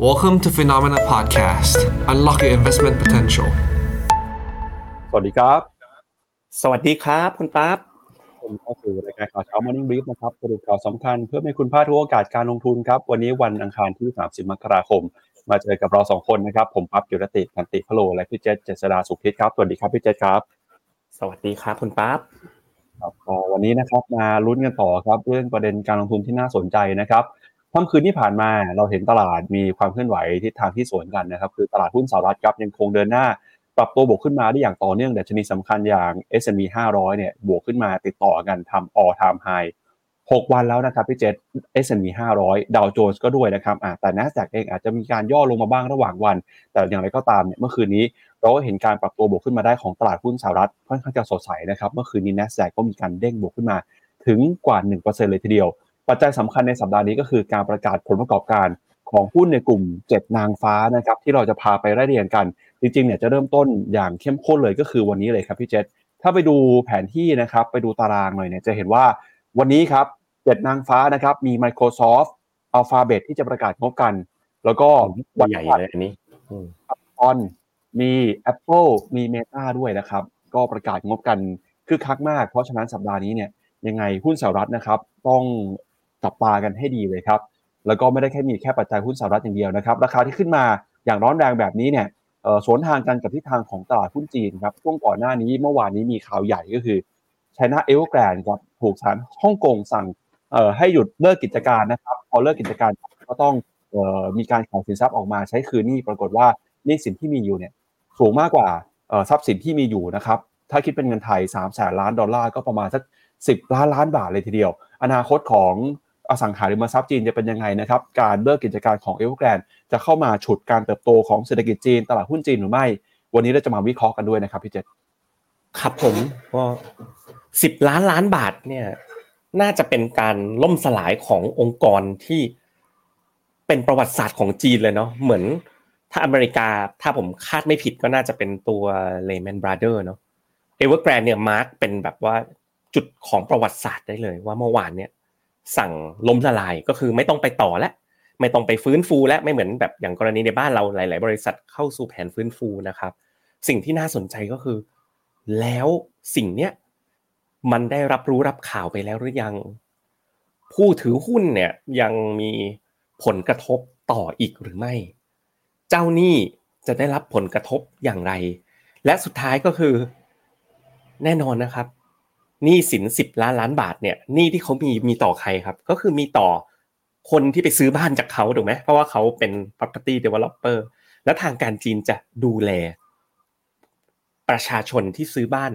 Welcome to Phenomena Podcast. Unlock your investment potential. สวัสดีครับสวัสดีครับคุณปั๊บผมเข้าสู่รายการข่าวเช้า Morning Brief นะครับสรุปข่าวสำคัญเพื่อให้คุณพลาดทุกโอกาสการลงทุนครับวันนี้วันอังคารที่30มกราคมมาเจอกับเรา2คนนะครับผมปั๊บกิรติขันติพโลและพี่เจษเจษฎาสุขทิศครับสวัสดีครับพี่เจษครับสวัสดีครับคุณปั๊บครับวันนี้นะครับมาลุ้นกันต่อครับเรื่องประเด็นการลงทุนที่น่าสนใจนะครับค่ำคืนที่ผ่านมาเราเห็นตลาดมีความเคลื่อนไหวทิศทางที่สวนกันนะครับคือตลาดหุ้นสหรัฐครับยังคงเดินหน้าปรับตัวบวกขึ้นมาได้อย่างต่อเนื่องดัชนีสำคัญอย่าง S&P 500เนี่ยบวกขึ้นมาติดต่อกันทำ All Time High 6 วันแล้วนะครับพี่เจษ S&P 500 ดาวโจนส์ก็ด้วยนะครับแต่ Nasdaq เองอาจจะมีการย่อลงมาบ้างระหว่างวันแต่อย่างไรก็ตามเนี่ยเมื่อคืนนี้เราก็เห็นการปรับตัวบวกขึ้นมาได้ของตลาดหุ้นสหรัฐค่อนข้างจะสดใสนะครับเมื่อคืนนี้ Nasdaq ก็มีการเด้งบวกขึ้นมาถึงกว่า 1% เลยทีเดียวปัจจัยสำคัญในสัปดาห์นี้ก็คือการประกาศผลประกอบการของหุ้นในกลุ่ม7นางฟ้านะครับที่เราจะพาไปไล่เรียงกันจริงๆเนี่ยจะเริ่มต้นอย่างเข้มข้นเลยก็คือวันนี้เลยครับพี่เจษถ้าไปดูแผนที่นะครับไปดูตารางหน่อยเนี่ยจะเห็นว่าวันนี้ครับ7นางฟ้านะครับมี Microsoft Alphabet ที่จะประกาศงบกันแล้วก็วันใหญ่เลยอันนี้Amazon มี Apple มี Meta ด้วยนะครับก็ประกาศงบกันคึกคักมากเพราะฉะนั้นสัปดาห์นี้เนี่ยยังไงหุ้นสหรัฐนะครับต้องจับตากันให้ดีเลยครับแล้วก็ไม่ได้แค่ปัจจัยหุ้นสหรัฐอย่างเดียวนะครับราคาที่ขึ้นมาอย่างร้อนแรงแบบนี้เนี่ยสวนทางกันกับทิศทางของตลาดหุ้นจีนครับช่วงก่อนหน้านี้เมื่อวานนี้มีข่าวใหญ่ก็คือ China Evergrande ครับถูกศาลฮ่องกงสั่งให้หยุดเลิกกิจการนะครับพอเลิกกิจการก็ต้องมีการขายสินทรัพย์ออกมาใช้คืนหนี้ปรากฏว่าหนี้สินที่มีอยู่เนี่ยสูงมากกว่าทรัพย์สินที่มีอยู่นะครับถ้าคิดเป็นเงินไทย$300,000,000ก็ประมาณสัก10 ล้านบาทเลยทีเดียวอนาคตของอสังหาริมทรัพย์จีนจะเป็นยังไงนะครับการเลิกกิจการของ Evergrande จะเข้ามาฉุดการเติบโตของเศรษฐกิจจีนตลาดหุ้นจีนหรือไม่วันนี้เราจะมาวิเคราะห์กันด้วยนะครับพี่เจษครับผมก็10 ล้านบาทเนี่ยน่าจะเป็นการล่มสลายขององค์กรที่เป็นประวัติศาสตร์ของจีนเลยเนาะเหมือนถ้าอเมริกาถ้าผมคาดไม่ผิดก็น่าจะเป็นตัว Lehman Brothers เนาะ Evergrande เนี่ยมาร์คเป็นแบบว่าจุดของประวัติศาสตร์ได้เลยว่าเมื่อวานเนี่ยสั่งล้มละลายก็คือไม่ต้องไปต่อแล้วไม่ต้องไปฟื้นฟูแล้วไม่เหมือนแบบอย่างกรณีในบ้านเราหลายๆบริษัทเข้าสู่แผนฟื้นฟูนะครับสิ่งที่น่าสนใจก็คือแล้วสิ่งเนี้ยมันได้รับรู้รับข่าวไปแล้วหรือยังผู้ถือหุ้นเนี่ยยังมีผลกระทบต่ออีกหรือไม่เจ้าหนี้จะได้รับผลกระทบอย่างไรและสุดท้ายก็คือแน่นอนนะครับหนี้สิน10 ล้านบาทเนี่ยหนี้ที่เขามีต่อใครครับก็คือมีต่อคนที่ไปซื้อบ้านจากเขาถูกไหมเพราะว่าเขาเป็น property developer แล้วทางการจีนจะดูแลประชาชนที่ซื้อบ้าน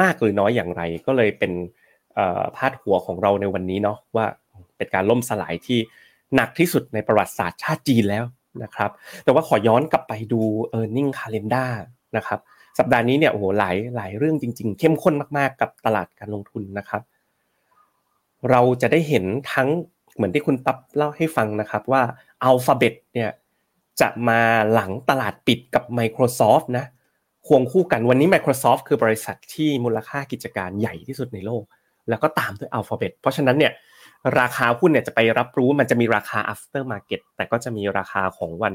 มากหรือน้อยอย่างไรก็เลยเป็นพาดหัวของเราในวันนี้เนาะว่าเป็นการล่มสลายที่หนักที่สุดในประวัติศาสตร์ชาติจีนแล้วนะครับแต่ว่าขอย้อนกลับไปดู earning calendar นะครับสัปดาห์นี้เนี่ยโอ้โหหลายเรื่องจริงๆเข้มข้นมากๆกับตลาดการลงทุนนะครับเราจะได้เห็นทั้งเหมือนที่คุณปั๊บเล่าให้ฟังนะครับว่า Alphabet เนี่ยจะมาหลังตลาดปิดกับ Microsoft นะควงคู่กันวันนี้ Microsoft คือบริษัทที่มูลค่ากิจการใหญ่ที่สุดในโลกแล้วก็ตามด้วย Alphabet เพราะฉะนั้นเนี่ยราคาหุ้นเนี่ยจะไปรับรู้มันจะมีราคา after market แต่ก็จะมีราคาของวัน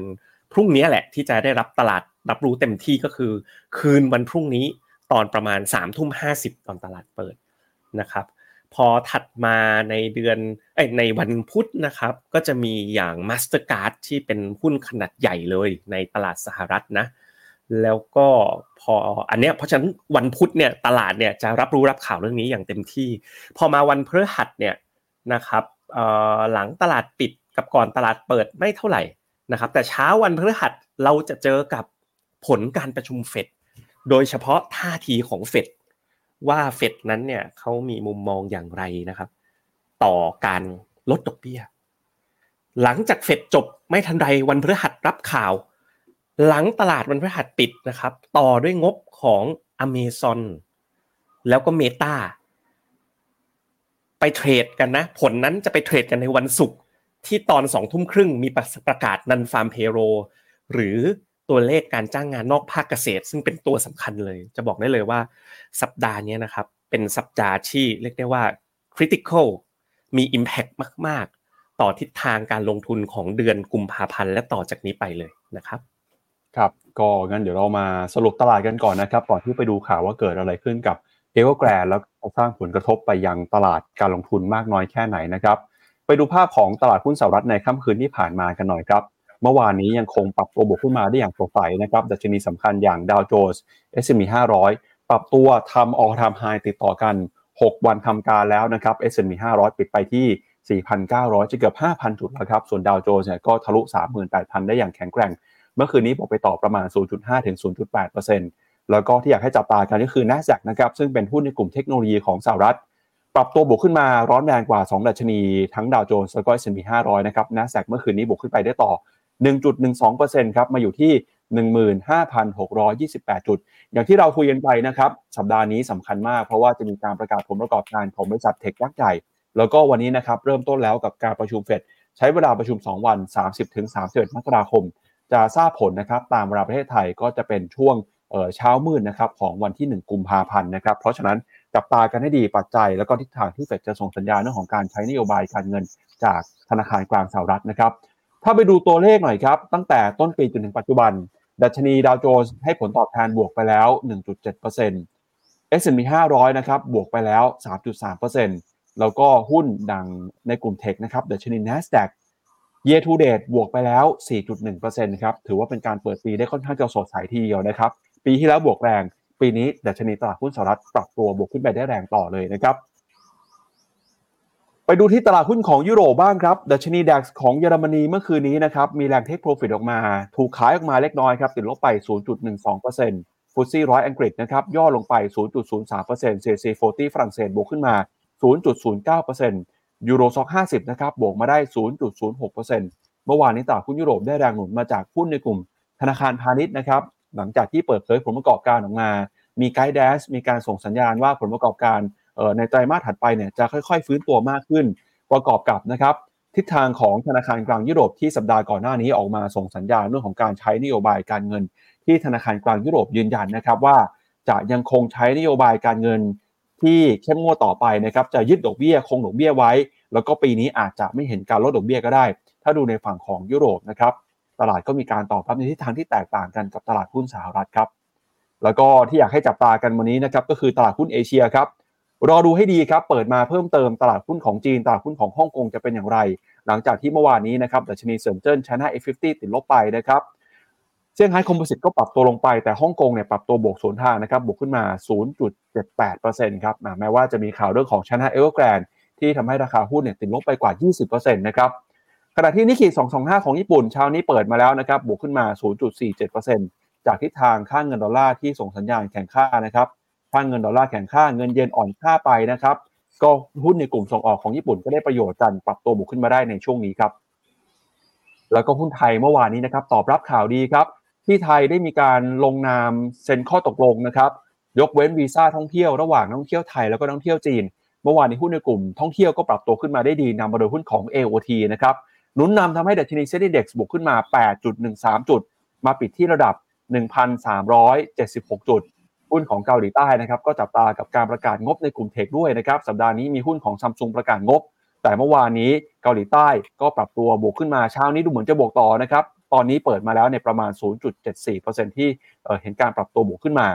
พรุ่งนี้แหละที่จะได้รับตลาดรับรู้เต็มที่ก็คือคืนวันพรุ่งนี้ตอนประมาณ 3:50 น.ตอนตลาดเปิดนะครับพอถัดมาในวันพุธนะครับก็จะมีอย่าง Mastercard ที่เป็นหุ้นขนาดใหญ่เลยในตลาดสหรัฐนะแล้วก็พออันเนี้ยเพราะฉะนั้นวันพุธเนี่ยตลาดเนี่ยจะรับรู้รับข่าวเรื่องนี้อย่างเต็มที่พอมาวันพฤหัสเนี่ยนะครับหลังตลาดปิดกับก่อนตลาดเปิดไม่เท่าไหร่นะครับแต่เช้าวันพฤหัสเราจะเจอกับผลการประชุมเฟดโดยเฉพาะท่าทีของเฟดว่าเฟดนั้นเนี่ยเขามีมุมมองอย่างไรนะครับต่อการลดดอกเบี้ยหลังจากเฟดจบไม่ทันไรวันพฤหัสรับข่าวหลังตลาดวันพฤหัสปิดนะครับต่อด้วยงบของ Amazon แล้วก็ Meta ไปเทรดกันนะผลนั้นจะไปเทรดกันในวันศุกร์ที่ตอน 20:30 น.มีประกาศ Non-Farm Payroll หรือตัวเลขการจ้างงานนอกภาคเกษตรซึ่งเป็นตัวสำคัญเลยจะบอกได้เลยว่าสัปดาห์นี้นะครับเป็นสัปดาห์ที่เรียกได้ว่า critical มี impact มาก ต่อทิศทางการลงทุนของเดือนกุมภาพันธ์และต่อจากนี้ไปเลยนะครับครับก็งั้นเดี๋ยวเรามาสรุปตลาดกันก่อนนะครับก่อนที่ไปดูข่าวว่าเกิดอะไรขึ้นกับEvergrandeแล้วก็สร้างผลกระทบไปยังตลาดการลงทุนมากน้อยแค่ไหนนะครับไปดูภาพของตลาดหุ้นสหรัฐในค่ำคืนที่ผ่านมากันหน่อยครับเมื่อวานนี้ยังคงปรับตัวบวกขึ้นมาได้อย่างสดใสนะครับดัชนีสำคัญอย่างดาวโจนส์ S&P 500ปรับตัวทำ All Time High ติดต่อกัน6วันทำการแล้วนะครับ S&P 500ปิดไปที่ 4,900 จะเกือบ 5,000 จุดแล้วครับส่วนดาวโจนส์เนี่ยก็ทะลุ 38,000 ได้อย่างแข็งแกร่งเมื่อคืนนี้บวกไปต่อประมาณ 0.5 ถึง 0.8%แล้วก็ที่อยากให้จับตากันก็คือ Nasdaq นะครับซึ่งเป็นหุ้นในกลุ่มเทคโนโลยีของสหรัฐปรับตัวบวกขึ้นมาร้อนแรงกว่า2ดัชนีทั้งดาวโจนส์แล้วก็ S&P 500นะครับ Nasdaq เมื่อคืนนี้บวกขึ้นไปได้ต่อ 1.12% ครับมาอยู่ที่ 15,628 จุดอย่างที่เราคุยกันไปนะครับสัปดาห์นี้สำคัญมากเพราะว่าจะมีการประกาศผลประกอบการของบริษัทเทคยักษ์ใหญ่แล้วก็วันนี้นะครับเริ่มต้นแล้วกับการประชุมเฟดใช้เวลาประชุม2วัน 30-31 มกราคมจะทราบผลนะครับตามเวลาประเทศไทยก็จะเป็นช่วงเช้ามืดนะครับของวันที่1กุมภาพันธ์นะครับเพราะฉะนั้นจับตากันให้ดีปัจจัยแล้วก็ทิศทางที่เฟดจะส่งสัญญาณเรื่องของการใช้นโยบายการเงินจากธนาคารกลางสหรัฐนะครับถ้าไปดูตัวเลขหน่อยครับตั้งแต่ต้นปีจนถึงปัจจุบันดัชนีดาวโจนส์ให้ผลตอบแทนบวกไปแล้ว 1.7% S&P 500นะครับบวกไปแล้ว 3.3% แล้วก็หุ้นดังในกลุ่มเทคนะครับดัชนี Nasdaq Year to date บวกไปแล้ว 4.1% ครับถือว่าเป็นการเปิดปีได้ค่อนข้างจะสดใสทีเดียวนะครับปีที่แล้วบวกแรงปีนี้ดัชนีตลาดหุ้นสหรัฐปรับตัวบวกขึ้นไปได้แรงต่อเลยนะครับไปดูที่ตลาดหุ้นของยุโรปบ้างครับดัชนี DAX ของเยอรมนีเมื่อคืนนี้นะครับมีแรงเทคโปรฟิตออกมาถูกขายออกมาเล็กน้อยครับติดลบไป 0.12% FTSE 100อังกฤษนะครับย่อลงไป 0.03% CAC 40ฝรั่งเศสบวกขึ้นมา 0.09% Euro Stoxx 50นะครับบวกมาได้ 0.06% เมื่อวานนี้ตลาดหุ้นยุโรปได้แรงหนุนมาจากหุ้นในกลุ่มธนาคารพาณิชย์นะครับหลังจากที่เปิดเผยผลประกอบการออกมามีไกด์แดนซ์มีการส่งสัญญาณว่าผลประกอบการในไตรมาสถัดไปเนี่ยจะค่อยๆฟื้นตัวมากขึ้นประกอบกับนะครับทิศทางของธนาคารกลางยุโรปที่สัปดาห์ก่อนหน้านี้ออกมาส่งสัญญาณเรื่องของการใช้นโยบายการเงินที่ธนาคารกลางยุโรปยืนยันนะครับว่าจะยังคงใช้นโยบายการเงินที่เข้มงวดต่อไปนะครับจะยึดดอกเบี้ยคงดอกเบี้ยไว้แล้วก็ปีนี้อาจจะไม่เห็นการลดดอกเบี้ยก็ได้ถ้าดูในฝั่งของยุโรปนะครับตลาดก็มีการตอบรับในทิศทางที่แตกต่างกันกับตลาดหุ้นสหรัฐครับแล้วก็ที่อยากให้จับตากันวันนี้นะครับก็คือตลาดหุ้นเอเชียครับรอดูให้ดีครับเปิดมาเพิ่มเติมตลาดหุ้นของจีนตลาดหุ้นของฮ่องกงจะเป็นอย่างไรหลังจากที่เมื่อวานนี้นะครับดัชนีเซินเจิ้น China A50 ติดลบไปนะครับเซี่ยงไฮ้คอมโพสิตก็ปรับตัวลงไปแต่ฮ่องกงเนี่ยปรับตัวบวกสวนทางนะครับบวกขึ้นมา 0.78% ครับแม้ว่าจะมีข่าวเรื่องของ China Evergrande ที่ทำให้ราคาหุ้นเนี่ยติดลบไปกว่า 20% นะครับขณะที่นิกเกิล 225 ของญี่ปุ่นเช้านี้เปิดมาแล้วนะครับบวกขึ้นมา 0.47% จากทิศทางค่าเงินดอลลาร์ที่ส่งสัญญาณแข็งค่านะครับค่าเงินดอลลาร์แข็งค่าเงินเยนอ่อนค่าไปนะครับก็หุ้นในกลุ่มส่งออกของญี่ปุ่นก็ได้ประโยชน์กันปรับตัวบวกขึ้นมาได้ในช่วงนี้ครับแล้วก็หุ้นไทยเมื่อวานนี้นะครับตอบรับข่าวดีครับที่ไทยได้มีการลงนามเซ็นข้อตกลงนะครับยกเว้นวีซ่าท่องเที่ยวระหว่างนักท่องเที่ยวไทยแล้วก็นักท่องเที่ยวจีนเมื่อวานในหุ้นในกลุ่มท่องเที่ยวก็ปรับตัวขึ้นมาได้ดีนำมาโดยหุ้นของ AOT นะครับหนุนนำทำให้ดัชนีเซ็นดีเด็กซ์บวกขึ้นมา 8.13 จุดมาปิดที่ระดับ 1,376 จุดหุ้นของเกาหลีใต้นะครับก็จับตากับการประกาศงบในกลุ่มเทคด้วยนะครับสัปดาห์นี้มีหุ้นของ Samsung ประกาศงบแต่เมื่อวานนี้เกาหลีใต้ก็ปรับตัวบวกขึ้นมาเช้านี้ดูเหมือนจะบวกต่อนะครับตอนนี้เปิดมาแล้วในประมาณ 0.74% ที่เห็นการปรับตัวบวกขึ้นมา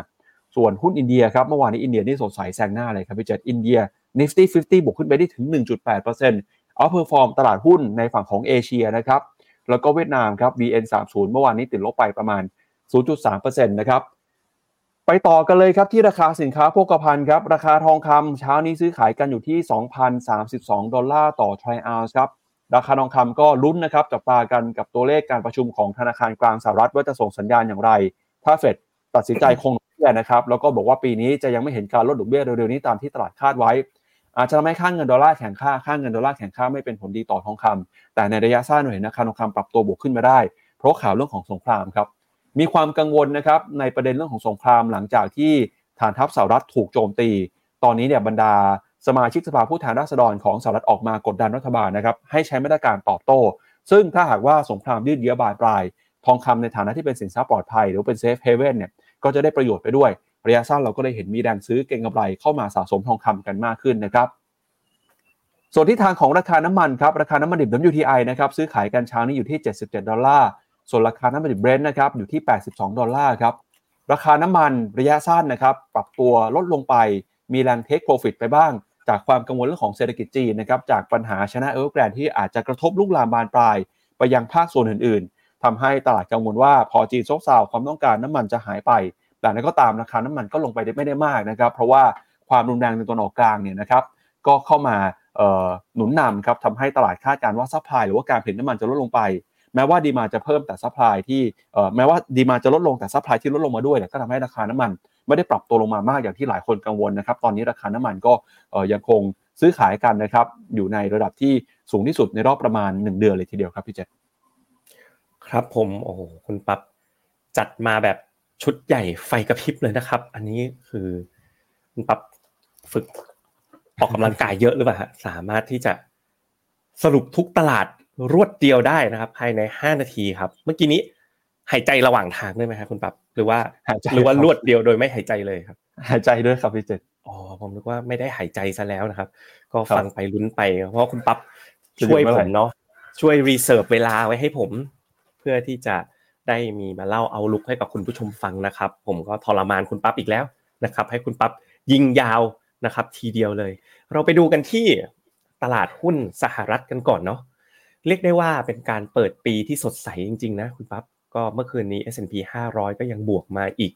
ส่วนหุ้นอินเดียครับเมื่อวานนี้อินเดียนี่สดใสแซงหน้าเลยครับพี่เจตอินเดีย Nifty 50 บวกขึ้นไปได้ถึง 1.8%เอาเพอร์ฟอร์มตลาดหุ้นในฝั่งของเอเชียนะครับแล้วก็เวียดนามครับ VN30 เมื่อวานนี้ติดลบไปประมาณ 0.3% นะครับไปต่อกันเลยครับที่ราคาสินค้าโภคภัณฑ์ครับราคาทองคำเช้านี้ซื้อขายกันอยู่ที่ $2,032 ต่อทรัลล์ออนซ์ครับราคาทองคำก็ลุ้นนะครับจับตากันกับตัวเลขการประชุมของธนาคารกลางสหรัฐว่าจะส่งสัญญาณอย่างไรถ้าเฟดตัดสินใจคงดอกเบี้ยนะครับแล้วก็บอกว่าปีนี้จะยังไม่เห็นการลดดอกเบี้ยเร็วๆนี้ตามที่ตลาดคาดไว้อาจจะทำให้ค่าเงินดอลลาร์แข็งค่าเงินดอลลาร์แข็งค่าไม่เป็นผลดีต่อทองคำแต่ในระยะสั้นหน่อยนะครับทองคำปรับตัวบวกขึ้นมาได้เพราะข่าวเรื่องของสงครามครับมีความกังวลนะครับในประเด็นเรื่องของสงครามหลังจากที่ฐานทัพสหรัฐถูกโจมตีตอนนี้เนี่ยบรรดาสมาชิกสภาผู้แทนราษฎรของสหรัฐออกมากดดันรัฐบาลนะครับให้ใช้มาตรการตอบโต้ซึ่งถ้าหากว่าสงครามยืดเยื้อบานปลายทองคำในฐานะที่เป็นสินทรัพย์ปลอดภัยหรือเป็นเซฟเฮเว่นเนี่ยก็จะได้ประโยชน์ไปด้วยระยะสั้นเราก็ได้เห็นมีแรงซื้อเก็งกำไรเข้ามาสะสมทองคำกันมากขึ้นนะครับ ส่วนทิศทางของราคาน้ำมันครับราคาน้ำมันดิบ WTI นะครับซื้อขายกันเช้านี้อยู่ที่$77ส่วนราคาน้ำมันดิบ Brent นะครับอยู่ที่$82ครับราคาน้ำมันระยะสั้นนะครับปรับตัวลดลงไปมีแรงเทคโปรฟิตไปบ้างจากความกังวลเรื่องของเศรษฐกิจจีนนะครับจากปัญหา China Evergrande ที่อาจจะกระทบลุกลามบานปลายไปยังภาคส่วนอื่นๆทำให้ตลาดกังวลว่าพอจีนซบเซาความต้องการน้ำมันจะหายไปแต่นั้นก็ตามราคาน้ำมันก็ลงไปไม่ได้มากนะครับเพราะว่าความรุนแรงในตะวันออกกลางเนี่ยนะครับก็เข้ามาหนุนนำครับทำให้ตลาดคาดการณ์ว่าซัพพลายหรือว่าการผลิตน้ำมันจะลดลงไปแม้ว่าดีมาจะเพิ่มแต่ซัพพลายที่แม้ว่าดีมาจะลดลงแต่ซัพพลายที่ลดลงมาด้วยก็ทำให้ราคาน้ำมันไม่ได้ปรับตัวลงมามากอย่างที่หลายคนกังวลนะครับตอนนี้ราคาน้ำมันก็ยังคงซื้อขายกันนะครับอยู่ในระดับที่สูงที่สุดในรอบประมาณ1เดือนเลยทีเดียวครับพี่เจษครับผมโอ้โหคุณปั๊บจัดมาแบบชุดใหญ่ไฟกระพริบเลยนะครับอันนี้คือคุณปั๊บฝึกออกกำลังกายเยอะหรือเปล่าสามารถที่จะสรุปทุกตลาดรวดเดียวได้นะครับภายใน5นาทีครับเมื่อกี้นี้หายใจระหว่างทางได้มั้ยครับคุณปั๊บหรือว่าลวดเดียวโดยไม่หายใจเลยครับหายใจด้วยครับพี่เจษอ๋อผมนึกว่าไม่ได้หายใจซะแล้วนะครับก็ฟังไปลุ้นไปเพราะคุณปั๊บช่วยผมเนาะช่วยรีเสิร์ฟเวลาไว้ให้ผมเพื่อที่จะได้มีมาเล่าเอาลุกให้กับคุณผู้ชมฟังนะครับผมก็ทรมานคุณปั๊บอีกแล้วนะครับให้คุณปั๊บยิงยาวนะครับทีเดียวเลยเราไปดูกันที่ตลาดหุ้นสหรัฐกันก่อนเนาะเรียกได้ว่าเป็นการเปิดปีที่สดใสจริงๆนะคุณปั๊บก็เมื่อคืนนี้ S&P 500ก็ยังบวกมาอีก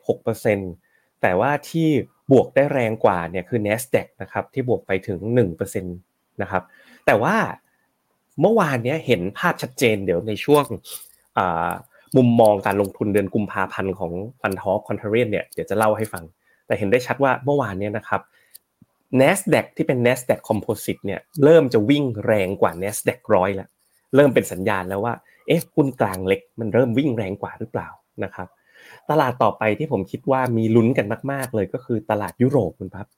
0.76% แต่ว่าที่บวกได้แรงกว่าเนี่ยคือ Nasdaq นะครับที่บวกไปถึง 1% นะครับแต่ว่าเมื่อวานเนี่ยเห็นภาพชัดเจนเดี๋ยวในช่วงมุมมองการลงทุนเดือนกุมภาพันธ์ของฟันธอฟคอนเทเรนเนี่ยเดี๋ยวจะเล่าให้ฟังแต่เห็นได้ชัดว่าเมื่อวานเนี่ยนะครับ Nasdaq ที่เป็น Nasdaq Composite เนี่ยเริ่มจะวิ่งแรงกว่า Nasdaq 100แล้วเริ่มเป็นสัญญาณแล้วว่าเอ๊ะหุ้นกลางเล็กมันเริ่มวิ่งแรงกว่าหรือเปล่านะครับตลาดต่อไปที่ผมคิดว่ามีลุ้นกันมากๆเลยก็คือตลาดยุโรปคุณครับ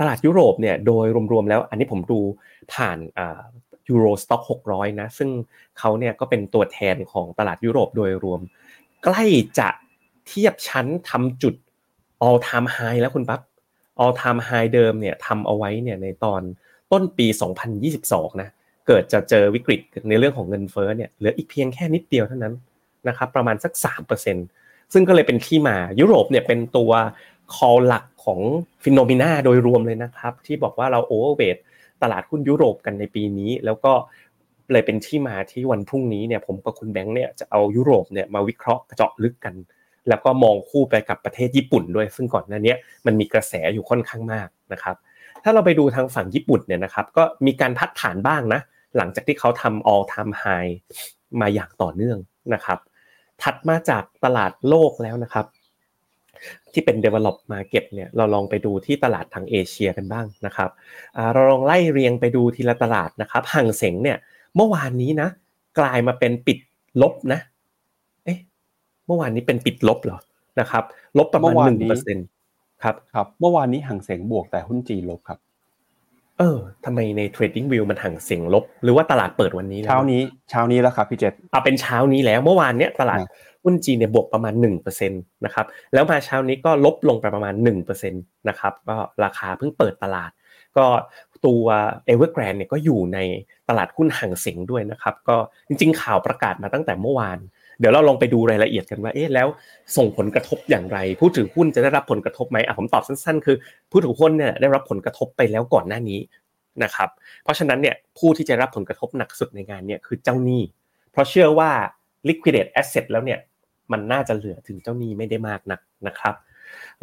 ตลาดยุโรปเนี่ยโดยรวมๆแล้วอันนี้ผมดูผ่านEuro Stock 600นะซึ่งเขาเนี่ยก็เป็นตัวแทนของตลาดยุโรปโดยรวมใกล้จะเทียบชั้นทำจุดall time high แล้วคุณปั๊บ all time high เดิมเนี่ยทำเอาไว้เนี่ยในตอนต้นปี2022นะเกิดจะเจอวิกฤตในเรื่องของเงินเฟ้อเนี่ยเหลืออีกเพียงแค่นิดเดียวเท่านั้นนะครับประมาณสัก 3% ซึ่งก็เลยเป็นที่มายุโรปเนี่ยเป็นตัว call หลักของ Phenomena โดยรวมเลยนะครับที่บอกว่าเรา overweight ตลาดหุ้นยุโรปกันในปีนี้แล้วก็เลยเป็นที่มาที่วันพรุ่งนี้เนี่ยผมกับคุณแบงค์เนี่ยจะเอายุโรปเนี่ยมาวิเคราะห์เจาะลึกกันแล้วก็มองคู่ไปกับประเทศญี่ปุ่นด้วยซึ่งก่อนหน้านี้มันมีกระแสอยู่ค่อนข้างมากนะครับถ้าเราไปดูทางฝั่งญี่ปุ่นเนี่ยนะครับก็มีการพักฐานบ้างนะหลังจากที่เขาทำ all time high มาอย่างต่อเนื่องนะครับถัดมาจากตลาดโลกแล้วนะครับที่เป็น develop market เนี่ยเราลองไปดูที่ตลาดทางเอเชียกันบ้างนะครับเราลองไล่เรียงไปดูทีละตลาดนะครับหั่งเส็งเนี่ยเมื่อวานนี้นะกลายมาเป็นปิดลบนะเมื่อวานนี้เป็นปิดลบเหรอนะครับลบประมาณ 1% ครับครับเมื่อวานนี้หั่งเส็งบวกแต่หุ้นจีนลบครับทำไมใน Trading View มันหั่งเส็งลบหรือว่าตลาดเปิดวันนี้แล้วเช้านี้แล้วครับพี่เจษเป็นเช้านี้แล้วเมื่อวานเนี้ยตลาดหุ้นจีนเนี่ยบวกประมาณ 1% นะครับแล้วมาเช้านี้ก็ลบลงไปประมาณ 1% นะครับก็ราคาเพิ่งเปิดตลาดก็ตัว Evergrande เนี่ยก็อยู่ในตลาดหุ้นหั่งเส็งด้วยนะครับก็จริงๆข่าวประกาศมาตั้งแต่เมื่อวานเดี๋ยวเราลองไปดูรายละเอียดกันว่าแล้วส่งผลกระทบอย่างไรผู้ถือหุ้นจะได้รับผลกระทบไหมผมตอบสั้นๆคือผู้ถือหุ้นเนี่ยได้รับผลกระทบไปแล้วก่อนหน้านี้นะครับเพราะฉะนั้นเนี่ยผู้ที่จะรับผลกระทบหนักสุดในงานเนี่ยคือเจ้าหนี้เพราะเชื่อว่า liquidate asset แล้วเนี่ยมันน่าจะเหลือถึงเจ้าหนี้ไม่ได้มากนักนะครับ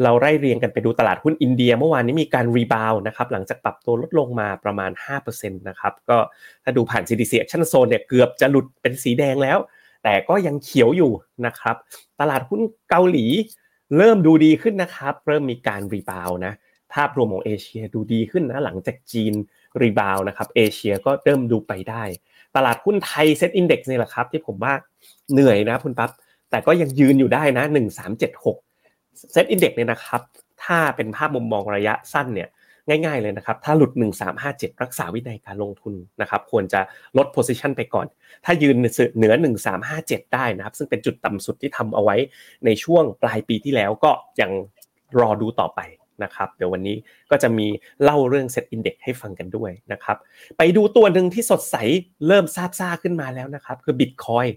เราไล่เรียงกันไปดูตลาดหุ้นอินเดียเมื่อวานนี้มีการรีบาวด์นะครับหลังจากปรับตัวลดลงมาประมาณ 5% นะครับก็ถ้าดูผ่าน CDC Action Zone เนี่ยเกือบจะหลุดเป็นสีแดงแล้วแต่ก็ยังเขียวอยู่นะครับตลาดหุ้นเกาหลีเริ่มดูดีขึ้นนะครับเริ่มมีการรีบาวด์นะภาพรวมของเอเชียดูดีขึ้นนะหลังจากจีนรีบาวด์นะครับเอเชียก็เริ่มดูไปได้ตลาดหุ้นไทย Set Index นี่แหละครับที่ผมว่าเหนื่อยนะคุณปั๊บแต่ก็ยังยืนอยู่ได้นะ1376 Set Index เนี่ยนะครับถ้าเป็นภาพมุมมองระยะสั้นเนี่ยง่ายๆเลยนะครับถ้าหลุด1357รักษาวินัยการลงทุนนะครับควรจะลด position ไปก่อนถ้ายืนเหนือ1357ได้นะครับซึ่งเป็นจุดต่ำสุดที่ทำเอาไว้ในช่วงปลายปีที่แล้วก็ยังรอดูต่อไป นะครับเดี๋ยววันนี้ก็จะมีเล่าเรื่อง Set Index ให้ฟังกันด้วยนะครับไปดูตัวนึงที่สดใสเริ่มซาบซ่าขึ้นมาแล้วนะครับคือ Bitcoin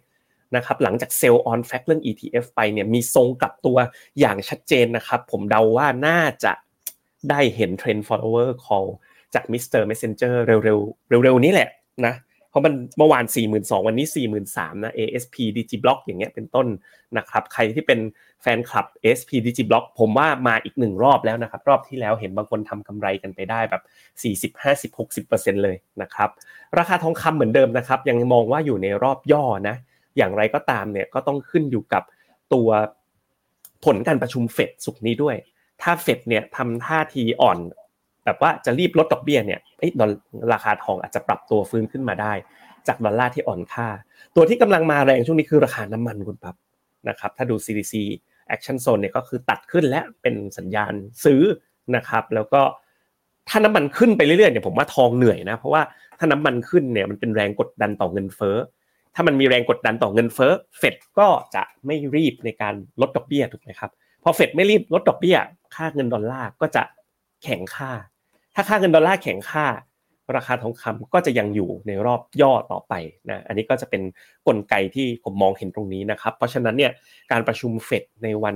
นะครับหลังจาก Sell on Fact เรื่อง ETF ไปเนี่ยมีทรงกลับตัวอย่างชัดเจนนะครับผมเดาว่าน่าจะได้เห็น Trend Follower Call จาก Mr. Messenger เร็วๆนี้แหละนะเพราะมันเมื่อวาน 42,000 วันนี้ 43,000 นะ ASP DigiBlock อย่างเงี้ยเป็นต้นนะครับใครที่เป็นแฟนคลับ ASP DigiBlock ผมว่ามาอีก1รอบแล้วนะครับรอบที่แล้วเห็นบางคนทำกำไรกันไปได้แบบ40 50 60% เลยนะครับราคาทองคำเหมือนเดิมนะครับยังมองว่าอยู่ในรอบย่อนะอย่างไรก็ตามเนี่ยก็ต้องขึ้นอยู่กับตัวผลการประชุมเฟดศุกร์นี้ด้วยถ้าเฟดเนี่ยทำท่าทีอ่อนแบบว่าจะรีบลดดอกเบี้ยเนี่ยราคาทองอาจจะปรับตัวฟื้นขึ้นมาได้จากดอลลาร์ที่อ่อนค่าตัวที่กำลังมาแรงช่วงนี้คือราคาน้ำมันคุณปั๊บนะครับถ้าดู CDC Action Zone เนี่ยก็คือตัดขึ้นและเป็นสัญญาณซื้อนะครับแล้วก็ถ้าน้ำมันขึ้นไปเรื่อยๆเนี่ยผมว่าทองเหนื่อยนะเพราะว่าถ้าน้ำมันขึ้นเนี่ยมันเป็นแรงกดดันต่อเงินเฟ้อถ้ามันมีแรงกดดันต่อเงินเฟ้อเฟดก็จะไม่รีบในการลดดอกเบี้ยถูกไหมครับพอเฟดไม่รีบลดดอกเบี้ยค่าเงินดอลลาร์ก็จะแข็งค่าถ้าค่าเงินดอลลาร์แข็งค่าราคาทองคำก็จะยังอยู่ในรอบย่อต่อไปนะอันนี้ก็จะเป็นกลไกที่ผมมองเห็นตรงนี้นะครับเพราะฉะนั้นเนี่ยการประชุมเฟดในวัน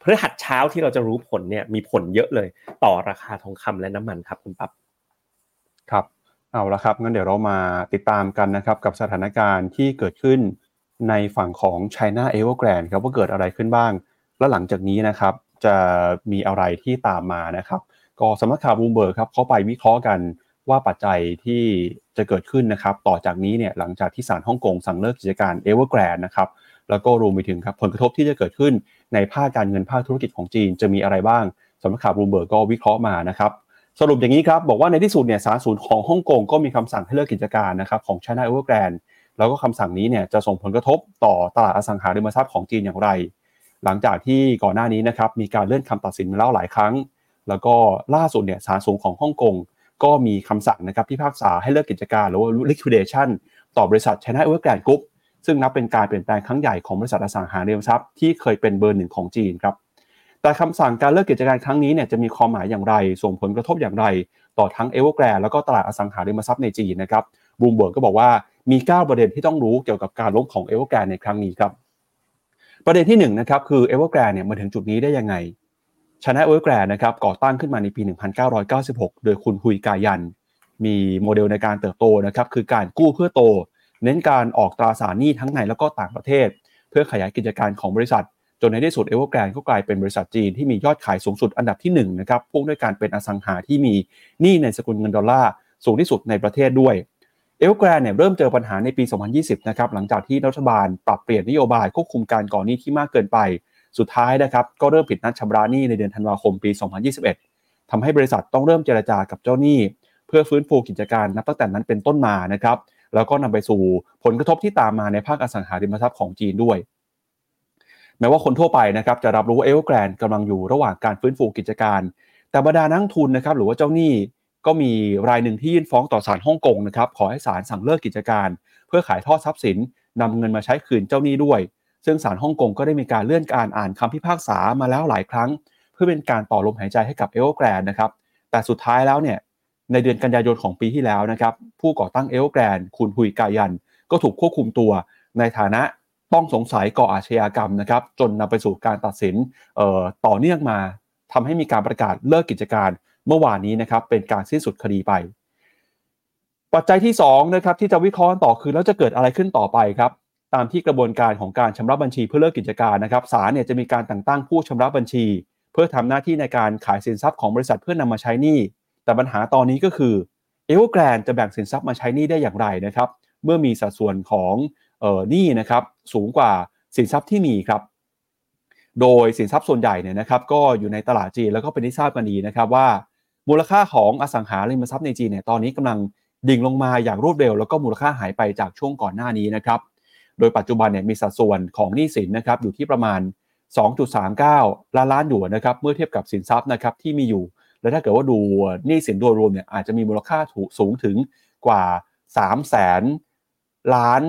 พฤหัสเช้าที่เราจะรู้ผลเนี่ยมีผลเยอะเลยต่อราคาทองคำและน้ำมันครับคุณปั๊บครับเอาละครับงั้นเดี๋ยวเรามาติดตามกันนะครับกับสถานการณ์ที่เกิดขึ้นในฝั่งของ China Evergrande ครับว่าเกิดอะไรขึ้นบ้างและหลังจากนี้นะครับจะมีอะไรที่ตามมานะครับก็สำนักข่าว Bloomberg ครับเขาไปวิเคราะห์กันว่าปัจจัยที่จะเกิดขึ้นนะครับต่อจากนี้เนี่ยหลังจากที่ศาลฮ่องกงสั่งเลิกกิจการ Evergrande นะครับแล้วก็รวมไปถึงครับผลกระทบที่จะเกิดขึ้นในภาคการเงินภาคธุรกิจของจีนจะมีอะไรบ้างสำนักข่าว Bloomberg ก็วิเคราะห์มานะครับสรุปอย่างนี้ครับบอกว่าในที่สุดเนี่ยศาลสูงของฮ่องกงก็มีคำสั่งให้เลิกกิจการนะครับของ China Evergrande แล้วก็คำสั่งนี้เนี่ยจะส่งผลกระทบต่อตลาดอสังหาริมทรัพย์ของจีนอย่างไรหลังจากที่ก่อนหน้านี้นะครับมีการเลื่อนคำตัดสินมาแล้วหลายครั้งแล้วก็ล่าสุดเนี่ยศาลสูงของฮ่องกงก็มีคำสั่งนะครับพิพากษาให้เลิกกิจการหรือว่า liquidation ต่อบริษัท China Evergrande Group ซึ่งนับเป็นการเปลี่ยนแปลงครั้งใหญ่ของบริษัทอสังหาริมทรัพย์ที่เคยเป็นเบอร์1ของจีนครับแต่คำสั่งการเลิกกิจการครั้งนี้เนี่ยจะมีความหมายอย่างไรส่งผลกระทบอย่างไรต่อทั้ง Evergrande แล้วก็ตลาดอสังหาริมทรัพย์ในจีนนะครับ Bloomberg ก็บอกว่ามี9ประเด็นที่ต้องรู้เกี่ยวกับการล้มของ Evergrande ในครั้งนี้ครับประเด็นที่1นะครับคือ Evergrande เนี่ยมาถึงจุดนี้ได้ยังไงChina Evergrande นะครับก่อตั้งขึ้นมาในปี1996โดยคุณฮุยกายันมีโมเดลในการเติบโตนะครับคือการกู้เพื่อโตเน้นการออกตราสารหนี้ทั้งในแล้วก็ต่างประเทศเพื่อขยายกิจการของบริษัทจนในที่สุด Evergrande ก็กลายเป็นบริษัทจีนที่มียอดขายสูงสุดอันดับที่1นะครับพ่วงด้วยการเป็นอสังหาที่มีหนี้ในสกุลเงินดอลลาร์สูงที่สุดในประเทศด้วย Evergrande เนี่ยเริ่มเจอปัญหาในปี2020นะครับหลังจากที่รัฐบาลปรับเปลี่ยนนโยบายควบคุมการก่อหนี้ที่มากเกินไปสุดท้ายนะครับก็เริ่มผิดนัดชำระหนี้ในเดือนธันวาคมปี2021ทำให้บริษัทต้องเริ่มเจรจากับเจ้าหนี้เพื่อฟื้นฟูกิจการนับตั้งแต่นั้นเป็นต้นมานะครับแล้วก็นำไปสู่ผลกระทบที่ตามมาในภาคอสังหาริมทรัพย์ของจีนด้วยแม้ว่าคนทั่วไปนะครับจะรับรู้ว่า Evergrande กำลังอยู่ระหว่างการฟื้นฟูกิจการแต่บรรดานักทุนนะครับหรือว่าเจ้าหนี้ก็มีรายหนึ่งที่ยื่นฟ้องต่อศาลฮ่องกงนะครับขอให้ศาลสั่งเลิกกิจการเพื่อขายทอดทรัพย์สินนำเงินมาใช้คืนเจ้าหนี้ด้วยซึ่งศาลฮ่องกงก็ได้มีการเลื่อนการอ่านคำพิพากษามาแล้วหลายครั้งเพื่อเป็นการต่อลมหายใจให้กับ Evergrande นะครับแต่สุดท้ายแล้วเนี่ยในเดือนกันยายนของปีที่แล้วนะครับผู้ก่อตั้ง Evergrande คุณฮุยกายันก็ถูกควบคุมตัวในฐานะต้องสงสัยก่ออาชญากรรมนะครับจนนำไปสู่การตัดสินต่อเนื่องมาทำให้มีการประกาศเลิกกิจการเมื่อวานนี้นะครับเป็นการสิ้นสุดคดีไปปัจจัยที่2นะครับที่จะวิเคราะห์ต่อคือแล้วจะเกิดอะไรขึ้นต่อไปครับตามที่กระบวนการของการชำระบัญชีเพื่อเลิกกิจการนะครับศาลเนี่ยจะมีการแต่งตั้งผู้ชำระบัญชีเพื่อทำหน้าที่ในการขายสินทรัพย์ของบริษัทเพื่อนำมาใช้หนี้แต่ปัญหาตอนนี้ก็คือ Evergrande จะแบ่งสินทรัพย์มาใช้หนี้ได้อย่างไรนะครับเมื่อมีสัดส่วนของหนี้นะครับสูงกว่าสินทรัพย์ที่มีครับโดยสินทรัพย์ส่วนใหญ่เนี่ยนะครับก็อยู่ในตลาดจีนแล้วก็เป็นที่ทราบกันดีนะครับว่ามูลค่าของอสังหาริมทรัพย์ในจีนเนี่ยตอนนี้กำลังดิ่งลงมาอย่างรวดเร็วแล้วก็มูลค่าหายไปจากช่วงก่อนหน้านี้นะครับโดยปัจจุบันเนี่ยมีสัดส่วนของหนี้สินนะครับอยู่ที่ประมาณ 2.39 ล้านล้านหยวนนะครับเมื่อเทียบกับสินทรัพย์นะครับที่มีอยู่และถ้าเกิดว่าดูหนี้สินโดยรวมเนี่ยอาจจะมีมูลค่าสูงถึงกว่า 300,000 ล้าน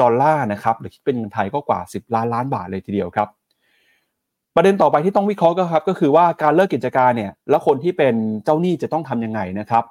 ดอลลาร์นะครับหรือคิดเป็นเงินไทยก็กว่า10 ล้านล้านบาทเลยทีเดียวครับ ประเด็นต่อไปที่ต้องวิเคราะห์ก็คือว่าการเลิกกิจการเนี่ยแล้วคนที่เป็นเจ้าหนี้จะต้องทำยังไงนะครับ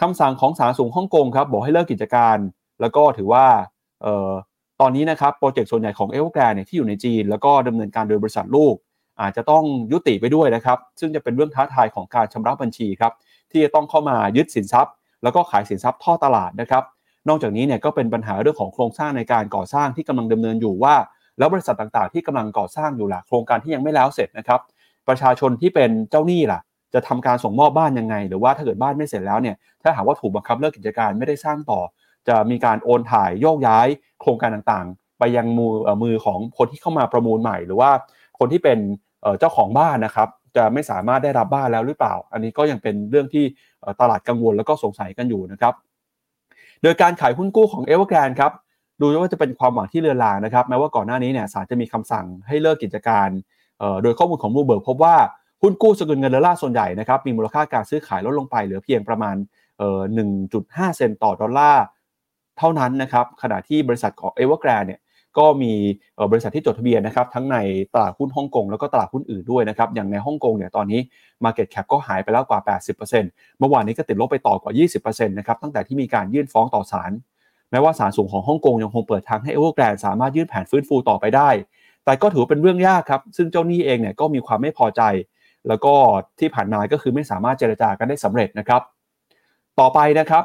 คำสั่งของศาลสูงฮ่องกงครับบอกให้เลิกกิจการแล้วก็ถือว่าตอนนี้นะครับโปรเจกต์ส่วนใหญ่ของเอเวอร์แกรนด์เนี่ยที่อยู่ในจีนแล้วก็ดำเนินการโดยบริษัทลูกอาจจะต้องยุติไปด้วยนะครับซึ่งจะเป็นเรื่องท้าทายของการชำระบัญชีครับที่จะต้องเข้ามายึดสินทรัพย์แล้วก็ขายสินทรัพย์ท่อตลาดนะครับนอกจากนี้เนี่ยก็เป็นปัญหาเรื่องของโครงสร้างในการก่อสร้างที่กำลังดำเนินอยู่ว่าแล้วบริษัทต่างๆที่กำลังก่อสร้างอยู่ล่ะโครงการที่ยังไม่แล้วเสร็จนะครับประชาชนที่เป็นเจ้าหนี้ล่ะจะทำการส่งมอบบ้านยังไงหรือว่าถ้าเกิดบ้านไม่เสร็จแล้วเนี่ยถ้าหากว่าถูกบังคับเลิกกิจการไม่ได้สร้างต่อจะมีการโอนถ่ายโยกย้ายโครงการต่างๆไปยังมือของคนที่เข้ามาประมูลใหม่หรือว่าคนที่เป็นเจ้าของบ้านนะครับจะไม่สามารถได้รับบ้านแล้วหรือเปล่าอันนี้ก็ยังเป็นเรื่องที่ตลาดกังวลแล้วก็สงสัยกันอยู่นะครับโดยการขายหุ้นกู้ของเอเวอร์แกรนด์ครับดูว่าจะเป็นความหวังที่เลือนลางนะครับแม้ว่าก่อนหน้านี้เนี่ยศาลจะมีคำสั่งให้เลิกกิจการโดยข้อมูลของบูเบิร์กพบว่าหุ้นกู้สกุลเงินดอลลาร์ส่วนใหญ่นะครับมีมูลค่าการซื้อขายลดลงไปเหลือเพียงประมาณ 1.5 เซนต์ต่อดอลลาร์เท่านั้นนะครับขณะที่บริษัทของเอเวอร์แกรนด์เนี่ยก็มีบริษัทที่จดทะเบียนนะครับทั้งในตลาดหุ้นฮ่องกงแล้วก็ตลาดหุ้นอื่นด้วยนะครับอย่างในฮ่องกงเนี่ยตอนนี้ Market Cap ก็หายไปแล้วกว่า 80% เมื่อวานนี้ก็ติดลบไปต่อกว่า 20% นะครับตั้งแต่ที่มีการยื่นฟ้องต่อศาลแม้ว่าศาลสูงของฮ่องกงยังคงเปิดทางให้ Evergrande สามารถยื่นแผนฟื้นฟูต่อไปได้แต่ก็ถือเป็นเรื่องยากครับซึ่งเจ้าหนี้เองเนี่ยก็มีความไม่พอใจแล้วก็ที่ผ่านมาก็คือไม่สามารถเจรจากันได้สำเร็จนะครับต่อไปนะครับ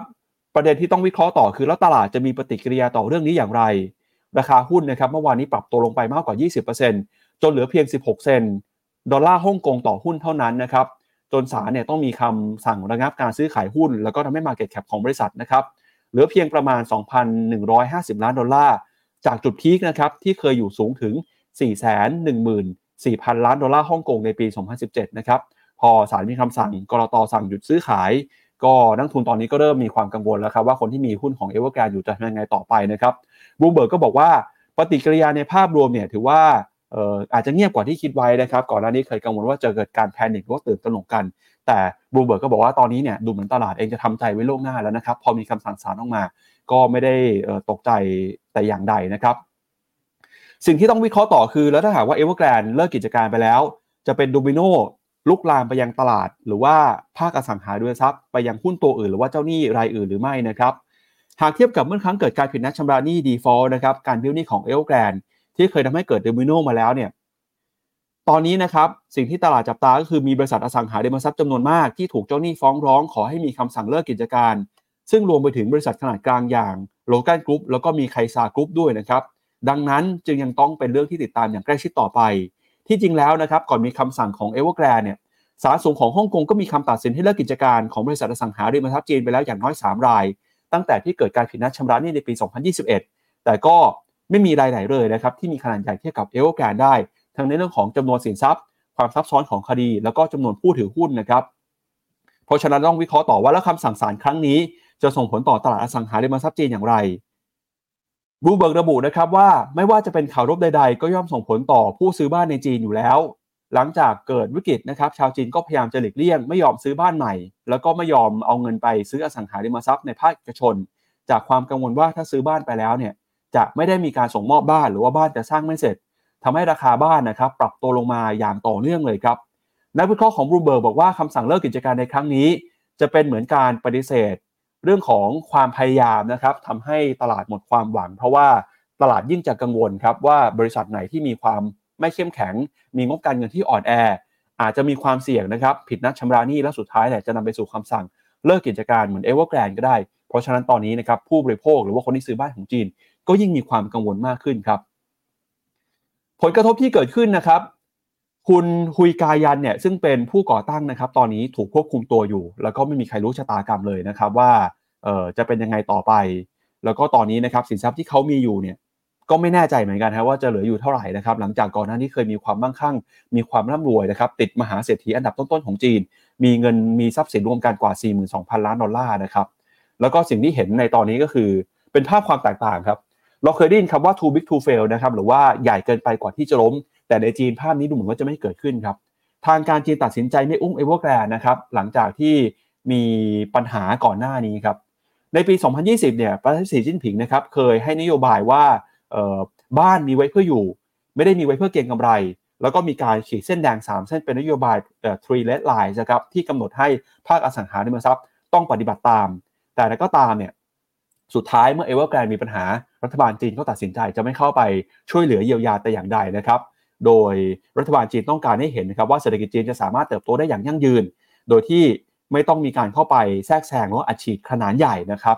ประเด็นที่ต้องวิเคราะห์ต่อคือแล้วตลาดจะมีปฏิกิริยาต่อเรื่องนี้อย่างไรราคาหุ้นนะครับเมื่อวานนี้ปรับตัวลงไปมากกว่า 20% จนเหลือเพียง 16 เซนต์ดอลลาร์ฮ่องกงต่อหุ้นเท่านั้นนะครับจนศาลเนี่ยต้องมีคำสั่งระงับการซื้อขายหุ้นแล้วก็ทำให้ Market Cap ของบริษัทนะครับเหลือเพียงประมาณ 2,150 ล้านดอลลาร์จากจุดพีคนะครับที่เคยอยู่สูงถึง 414,000 ล้านดอลลาร์ฮ่องกงในปี 2017 นะครับพอศาลมีคำสั่งก.ล.ต.สั่งหยุดซื้อขายก็นักทุนตอนนี้ก็เริ่มมีความกังวลแล้วครับว่าคนที่มีหุ้นของเอเวอร์แกรนด์อยู่จะทำยังไงต่อไปนะครับบลูมเบิร์กก็บอกว่าปฏิกิริยาในภาพรวมเนี่ยถือว่าอาจจะเงียบกว่าที่คิดไว้นะครับก่อนหน้านี้เคยกังวลว่าจะเกิดการแพนิคหรือตื่นตระหนกกันแต่บลูมเบิร์กก็บอกว่าตอนนี้เนี่ยดูเหมือนตลาดเองจะทำใจไว้ล่วงหน้าแล้วนะครับพอมีคำสั่งศาลออกมาก็ไม่ได้ตกใจแต่อย่างใดนะครับสิ่งที่ต้องวิเคราะห์ต่อคือแล้วถ้าหากว่าเอเวอร์แกรนด์เลิกกิจการไปแล้วจะเป็นโดมิโนลุกลามไปยังตลาดหรือว่าภาคอสังหาริมทรัพย์ไปยังหุ้นตัวอื่นหรือว่าเจ้าหนี้รายอื่นหรือไม่นะครับหากเทียบกับเมื่อครั้งเกิดการผิดนัดชำระหนี้ default นะครับการบิ้วหนี้ของเอเวอร์แกรนด์ที่เคยทำให้เกิดโดมิโนมาแล้วเนี่ยตอนนี้นะครับสิ่งที่ตลาดจับตาก็คือมีบริษัทอสังหาริมทรัพย์จำนวนมากที่ถูกเจ้าหนี้ฟ้องร้องขอให้มีคำสั่งเลิกกิจการซึ่งรวมไปถึงบริษัทขนาดกลางอย่างโลแกนกรุ๊ปแล้วก็มีไคซากรุ๊ปด้วยนะครับดังนั้นจึงยังต้องเป็นเรื่องที่ติดตามอย่างใกล้ชิดต่อไปที่จริงแล้วนะครับก่อนมีคำสั่งของ Evergrande เนี่ยศาลสูงของฮ่องกงก็มีคำตัดสินให้เลิกกิจการของบริษัทอสังหาริมทรัพย์จีนไปแล้วอย่างน้อย3รายตั้งแต่ที่เกิดการผิดนัดชำระหนี้ในปี 2021 แต่ก็ไม่มีรายไหนเลยนะครับที่มีขนาดใหญ่เทียบกับ Evergrande ได้ทั้งในเรื่องของจำนวนสินทรัพย์ความซับซ้อนของคดีแล้วก็จำนวนผู้ถือหุ้นนะครับเพราะฉะนั้นต้องวิเคราะห์ต่อว่าแล้วคำสั่งศาลครั้งนี้จะส่งผลต่อตลาดอสังหาริมทรัพย์จีนอย่างไรบูเบิร์กระบุนะครับว่าไม่ว่าจะเป็นข่าวลบใดๆก็ย่อมส่งผลต่อผู้ซื้อบ้านในจีนอยู่แล้วหลังจากเกิดวิกฤตนะครับชาวจีนก็พยายามจะหลีกเลี่ยงไม่ยอมซื้อบ้านใหม่แล้วก็ไม่ยอมเอาเงินไปซื้ออสังหาริมทรัพย์ในภาคเอกชนจากความกังวลว่าถ้าซื้อบ้านไปแล้วเนี่ยจะไม่ได้มีการส่งมอบบ้านหรือว่าบ้านจะสร้างไม่เสร็จทำให้ราคาบ้านนะครับปรับตัวลงมาอย่างต่อเนื่องเลยครับนักวิเคราะห์ของบูเบิร์กบอกว่าคำสั่งเลิกกิจการในครั้งนี้จะเป็นเหมือนการปฏิเสธเรื่องของความพยายามนะครับทำให้ตลาดหมดความหวังเพราะว่าตลาดยิ่งจะกังวลครับว่าบริษัทไหนที่มีความไม่เข้มแข็งมีงบการเงินที่อ่อนแออาจจะมีความเสี่ยงนะครับผิดนัดชำระหนี้และสุดท้ายเนี่ยจะนำไปสู่คำสั่งเลิกกิจการเหมือนเอเวอร์แกรนด์ก็ได้เพราะฉะนั้นตอนนี้นะครับผู้บริโภคหรือว่าคนที่ซื้อบ้านของจีนก็ยิ่งมีความกังวลมากขึ้นครับผลกระทบที่เกิดขึ้นนะครับคุณฮุยกายันเนี่ยซึ่งเป็นผู้ก่อตั้งนะครับตอนนี้ถูกควบคุมตัวอยู่แล้วก็ไม่มีใครรู้ชะตากรรมเลยนะครับว่าจะเป็นยังไงต่อไปแล้วก็ตอนนี้นะครับสินทรัพย์ที่เขามีอยู่เนี่ยก็ไม่แน่ใจเหมือนกันนะว่าจะเหลืออยู่เท่าไหร่นะครับหลังจากก่อนหน้านี้เคยมีความมั่งคั่งมีความร่ำรวยนะครับติดมหาเศรษฐีอันดับต้นๆของจีนมีเงินมีทรัพย์สินรวมกันกว่า 42,000 ล้านดอลลาร์นะครับแล้วก็สิ่งที่เห็นในตอนนี้ก็คือเป็นภาพความแตกต่างครับเราเคยได้ยินคำว่า too big to fail นะครับหรือว่าใหญ่เกินไปกว่าที่จะล้มแต่ในจีนภาพนี้ดูเหมือนว่าจะไม่เกิดขึ้นครับทางการจีนตัดสินใจไม่อุ้มเอเวอร์แกรนด์นะครับหลังจากที่มีปัญหาก่อนหน้านี้ครับในปี 2020 เนี่ยประธานาธิบดีสีจิ้นผิงนะครับเคยให้นโยบายว่าบ้านมีไว้เพื่ออยู่ไม่ได้มีไว้เพื่อเก็งกำไร แล้วก็มีการขีดเส้นแดง3เส้นเป็นนโยบาย3 red line นะครับที่กำหนดให้ภาคอสังหาริมทรัพย์ต้องปฏิบัติตามแต่แล้วก็ตามเนี่ยสุดท้ายเมื่อเอเวอร์แกรนด์มีปัญหารัฐบาลจีนก็ตัดสินใจจะไม่เข้าไปช่วยเหลือเยียวยาแต่อย่างใดนะครับโดยรัฐบาลจีนต้องการให้เห็นนะครับว่าเศรษฐกิจจีนจะสามารถเติบโตได้อย่างยั่งยืนโดยที่ไม่ต้องมีการเข้าไปแทรกแซงหรืออัดฉีดขนาดใหญ่นะครับ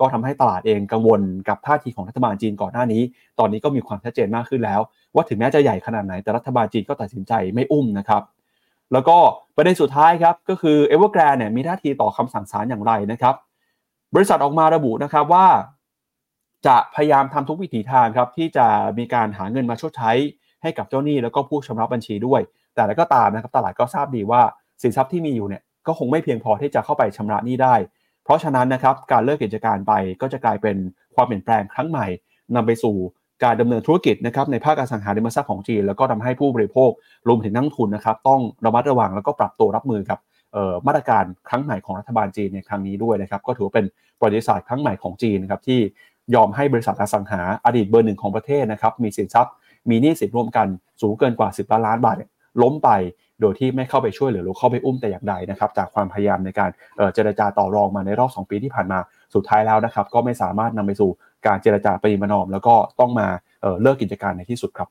ก็ทำให้ตลาดเองกังวลกับท่าทีของรัฐบาลจีนก่อนหน้านี้ตอนนี้ก็มีความชัดเจนมากขึ้นแล้วว่าถึงแม้จะใหญ่ขนาดไหนแต่รัฐบาลจีนก็ตัดสินใจไม่อุ้มนะครับแล้วก็ประเด็นสุดท้ายครับก็คือเอเวอร์แกรนด์เนี่ยมีท่าทีต่อคำสั่งศาลอย่างไรนะครับบริษัทออกมาระบุนะครับว่าจะพยายามทำทุกวิถีทางครับที่จะมีการหาเงินมาชดใช้ให้กับเจ้าหนี้แล้วก็ผู้ชำระบัญชีด้วยแต่แล้วก็ตามนะครับตลาดก็ทราบดีว่าสินทรัพย์ที่มีอยู่เนี่ยก็คงไม่เพียงพอที่จะเข้าไปชำระหนี้ได้เพราะฉะนั้นนะครับการเลิกกิจการไปก็จะกลายเป็นความเปลี่ยนแปลงครั้งใหม่นำไปสู่การดำเนินธุรกิจนะครับในภาคอสังหาริมทรัพย์ของจีนแล้วก็ทำให้ผู้บริโภครวมถึงนักทุนนะครับต้องระมัดระวังแล้วก็ปรับตัวรับมือกับมาตรการครั้งใหม่ของรัฐบาลจีนในครั้งนี้ด้วยนะครับก็ถือเป็นประวัติศาสตร์ครั้งใหม่ของจีนนะครับที่ยอมให้บริษัทอสังหาอดีตเบอร์หนึ่งของประเทศนะครับมีสินทรัพย์มีหนี้สินรวมกันสูงเกินกว่า10 ล้านบาทล้มไปโดยที่ไม่เข้าไปช่วยหรือเข้าไปอุ้มแต่อย่างใดนะครับจากความพยายามในการเจรจาต่อรองมาในรอบ2 ปีที่ผ่านมาสุดท้ายแล้วนะครับก็ไม่สามารถนำไปสู่การเจรจาปฏิบัติหนอมแล้วก็ต้องมาเลิกกิจการในที่สุดครับ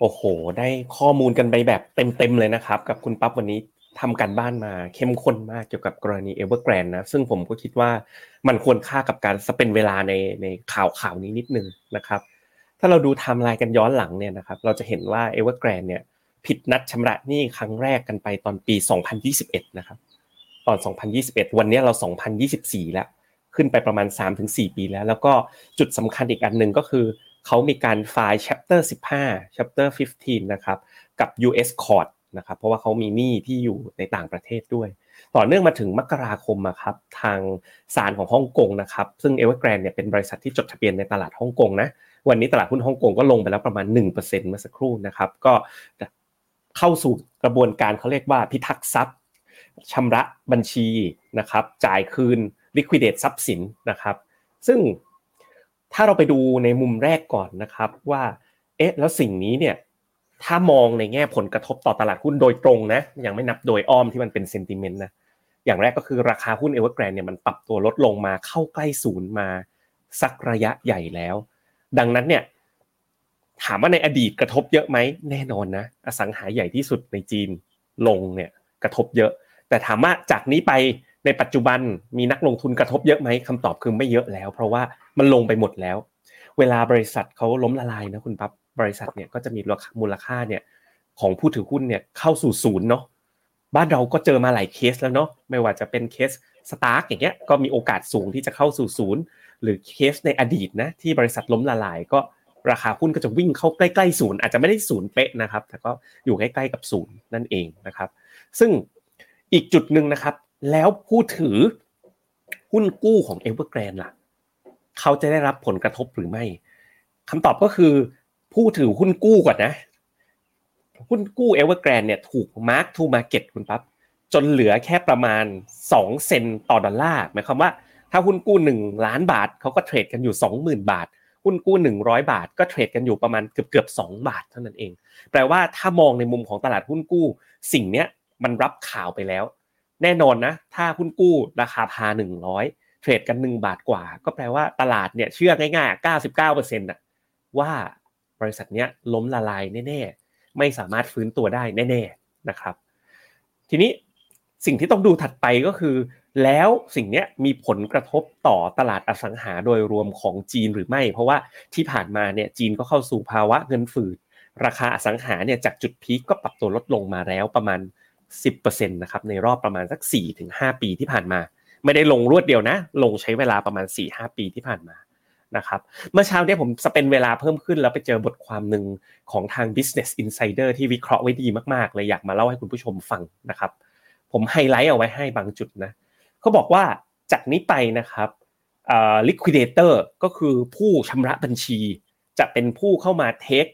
โอ้โหได้ข้อมูลกันไปแบบเต็มเลยนะครับกับคุณปั๊บวันนี้ทำการบ้านมาเข้มข้นมากเกี่ยวกับกรณีเอเวอร์แกรนด์นะซึ่งผมก็คิดว่ามันควรค่ากับการสเปนเวลาในข่าวนี้นิดนึงนะครับถ้าเราดูไทม์ไลน์กันย้อนหลังเนี่ยนะครับเราจะเห็นว่าเอเวอร์แกรนด์เนี่ยผิดนัดชำระหนี้ครั้งแรกกันไปตอนปี2021นะครับตอน2021วันนี้เรา2024แล้วขึ้นไปประมาณ 3-4 ปีแล้วแล้วก็จุดสำคัญอีกอันนึงก็คือเขามีการไฟล์ Chapter 15 Chapter 15นะครับกับ US Court นะครับเพราะว่าเขามีหนี้ที่อยู่ในต่างประเทศด้วยต่อเนื่องมาถึงมกราคมครับทางศาลของฮ่องกงนะครับซึ่ง Evergrande เนี่ยเป็นบริษัทที่จดทะเบียนในตลาดฮ่องกงนะวันนี้ตลาดหุ้นฮ่องกงก็ลงไปแล้วประมาณ 1% เมื่อสักครู่นะครับก็เข้าสู่กระบวนการเขาเรียกว่าพิทักษ์ทรัพย์ชำระบัญชีนะครับจ่ายคืน liquidate ทรัพย์สินนะครับซึ่งถ้าเราไปดูในมุมแรกก่อนนะครับว่าเอ๊ะแล้วสิ่งนี้เนี่ยถ้ามองในแง่ผลกระทบต่อตลาดหุ้นโดยตรงนะยังไม่นับโดยอ้อมที่มันเป็นเซนติเมนต์นะอย่างแรกก็คือราคาหุ้น Evergrande เนี่ยมันปรับตัวลดลงมาเข้าใกล้ศูนย์มาสักระยะใหญ่แล้วดังนั้นเนี่ยถามว่าในอดีตกระทบเยอะไหมแน่นอนนะอสังหาใหญ่ที่สุดในจีนลงเนี่ยกระทบเยอะแต่ถามว่าจากนี้ไปในปัจจุบันมีนักลงทุนกระทบเยอะไหมคำตอบคือไม่เยอะแล้วเพราะว่ามันลงไปหมดแล้วเวลาบริษัทเขาล้มละลายนะคุณปั๊บบริษัทเนี่ยก็จะมีมูลค่าเนี่ยของผู้ถือหุ้นเนี่ยเข้าสู่ศูนย์เนาะบ้านเราก็เจอมาหลายเคสแล้วเนาะไม่ว่าจะเป็นเคสสตาร์กอย่างเงี้ยก็มีโอกาสสูงที่จะเข้าสู่ศูนย์หรือเคสในอดีตนะที่บริษัทล้มละลายก็ราคาหุ้นก็จะวิ่งเข้าใกล้ๆศูนย์อาจจะไม่ได้ศูนย์เป๊ะนะครับแต่ก็อยู่ใกล้ๆกับศูนย์นั่นเองนะครับซึ่งอีกจุดนึงนะครับแล้วผู้ถือหุ้นกู้ของ Evergrande ล่ะเขาจะได้รับผลกระทบหรือไม่คำตอบก็คือผู้ถือหุ้นกู้ก่อนนะหุ้นกู้ Evergrande เนี่ยถูก Mark to Market คุณปั๊บจนเหลือแค่ประมาณ2เซนต์ต่อดอลลาร์หมายความว่าถ้าหุ้นกู้1ล้านบาทเขาก็เทรดกันอยู่ 20,000 บาทหุ้นกู้100 บาทก็เทรดกันอยู่ประมาณเกือบ2บาทเท่านั้นเองแปลว่าถ้ามองในมุมของตลาดหุ้นกู้สิ่งเนี้ยมันรับข่าวไปแล้วแน่นอนนะถ้าหุ้นกู้ราคาพา100เทรดกัน1บาทกว่าก็แปลว่าตลาดเนี่ยเชื่อง่ายๆ 99% น่ะว่าบริษัทเนี้ยล้มละลายแน่ๆไม่สามารถฟื้นตัวได้แน่ๆนะครับทีนี้สิ่งที่ต้องดูถัดไปก็คือแล้วสิ่งเนี้ยมีผลกระทบต่อตลาดอสังหาโดยรวมของจีนหรือไม่เพราะว่าที่ผ่านมาเนี่ยจีนก็เข้าสู่ภาวะเงินฝืดราคาอสังหาเนี่ยจากจุดพีคก็ปรับตัวลดลงมาแล้วประมาณ 10% นะครับในรอบประมาณสัก 4-5 ปีที่ผ่านมาไม่ได้ลงรวดเดียวนะลงใช้เวลาประมาณ 4-5 ปีที่ผ่านมานะครับเมื่อเช้าเนี่ยผมสเปนเวลาเพิ่มขึ้นแล้วไปเจอบทความนึงของทาง Business Insider ที่วิเคราะห์ไว้ดีมากๆเลยอยากมาเล่าให้คุณผู้ชมฟังนะครับผมไฮไลท์เอาไว้ให้บางจุดนะเขาบอกว่าจากนี้ไปนะครับliquidator ก็คือผู้ชำระบัญชีจะเป็นผู้เข้ามา take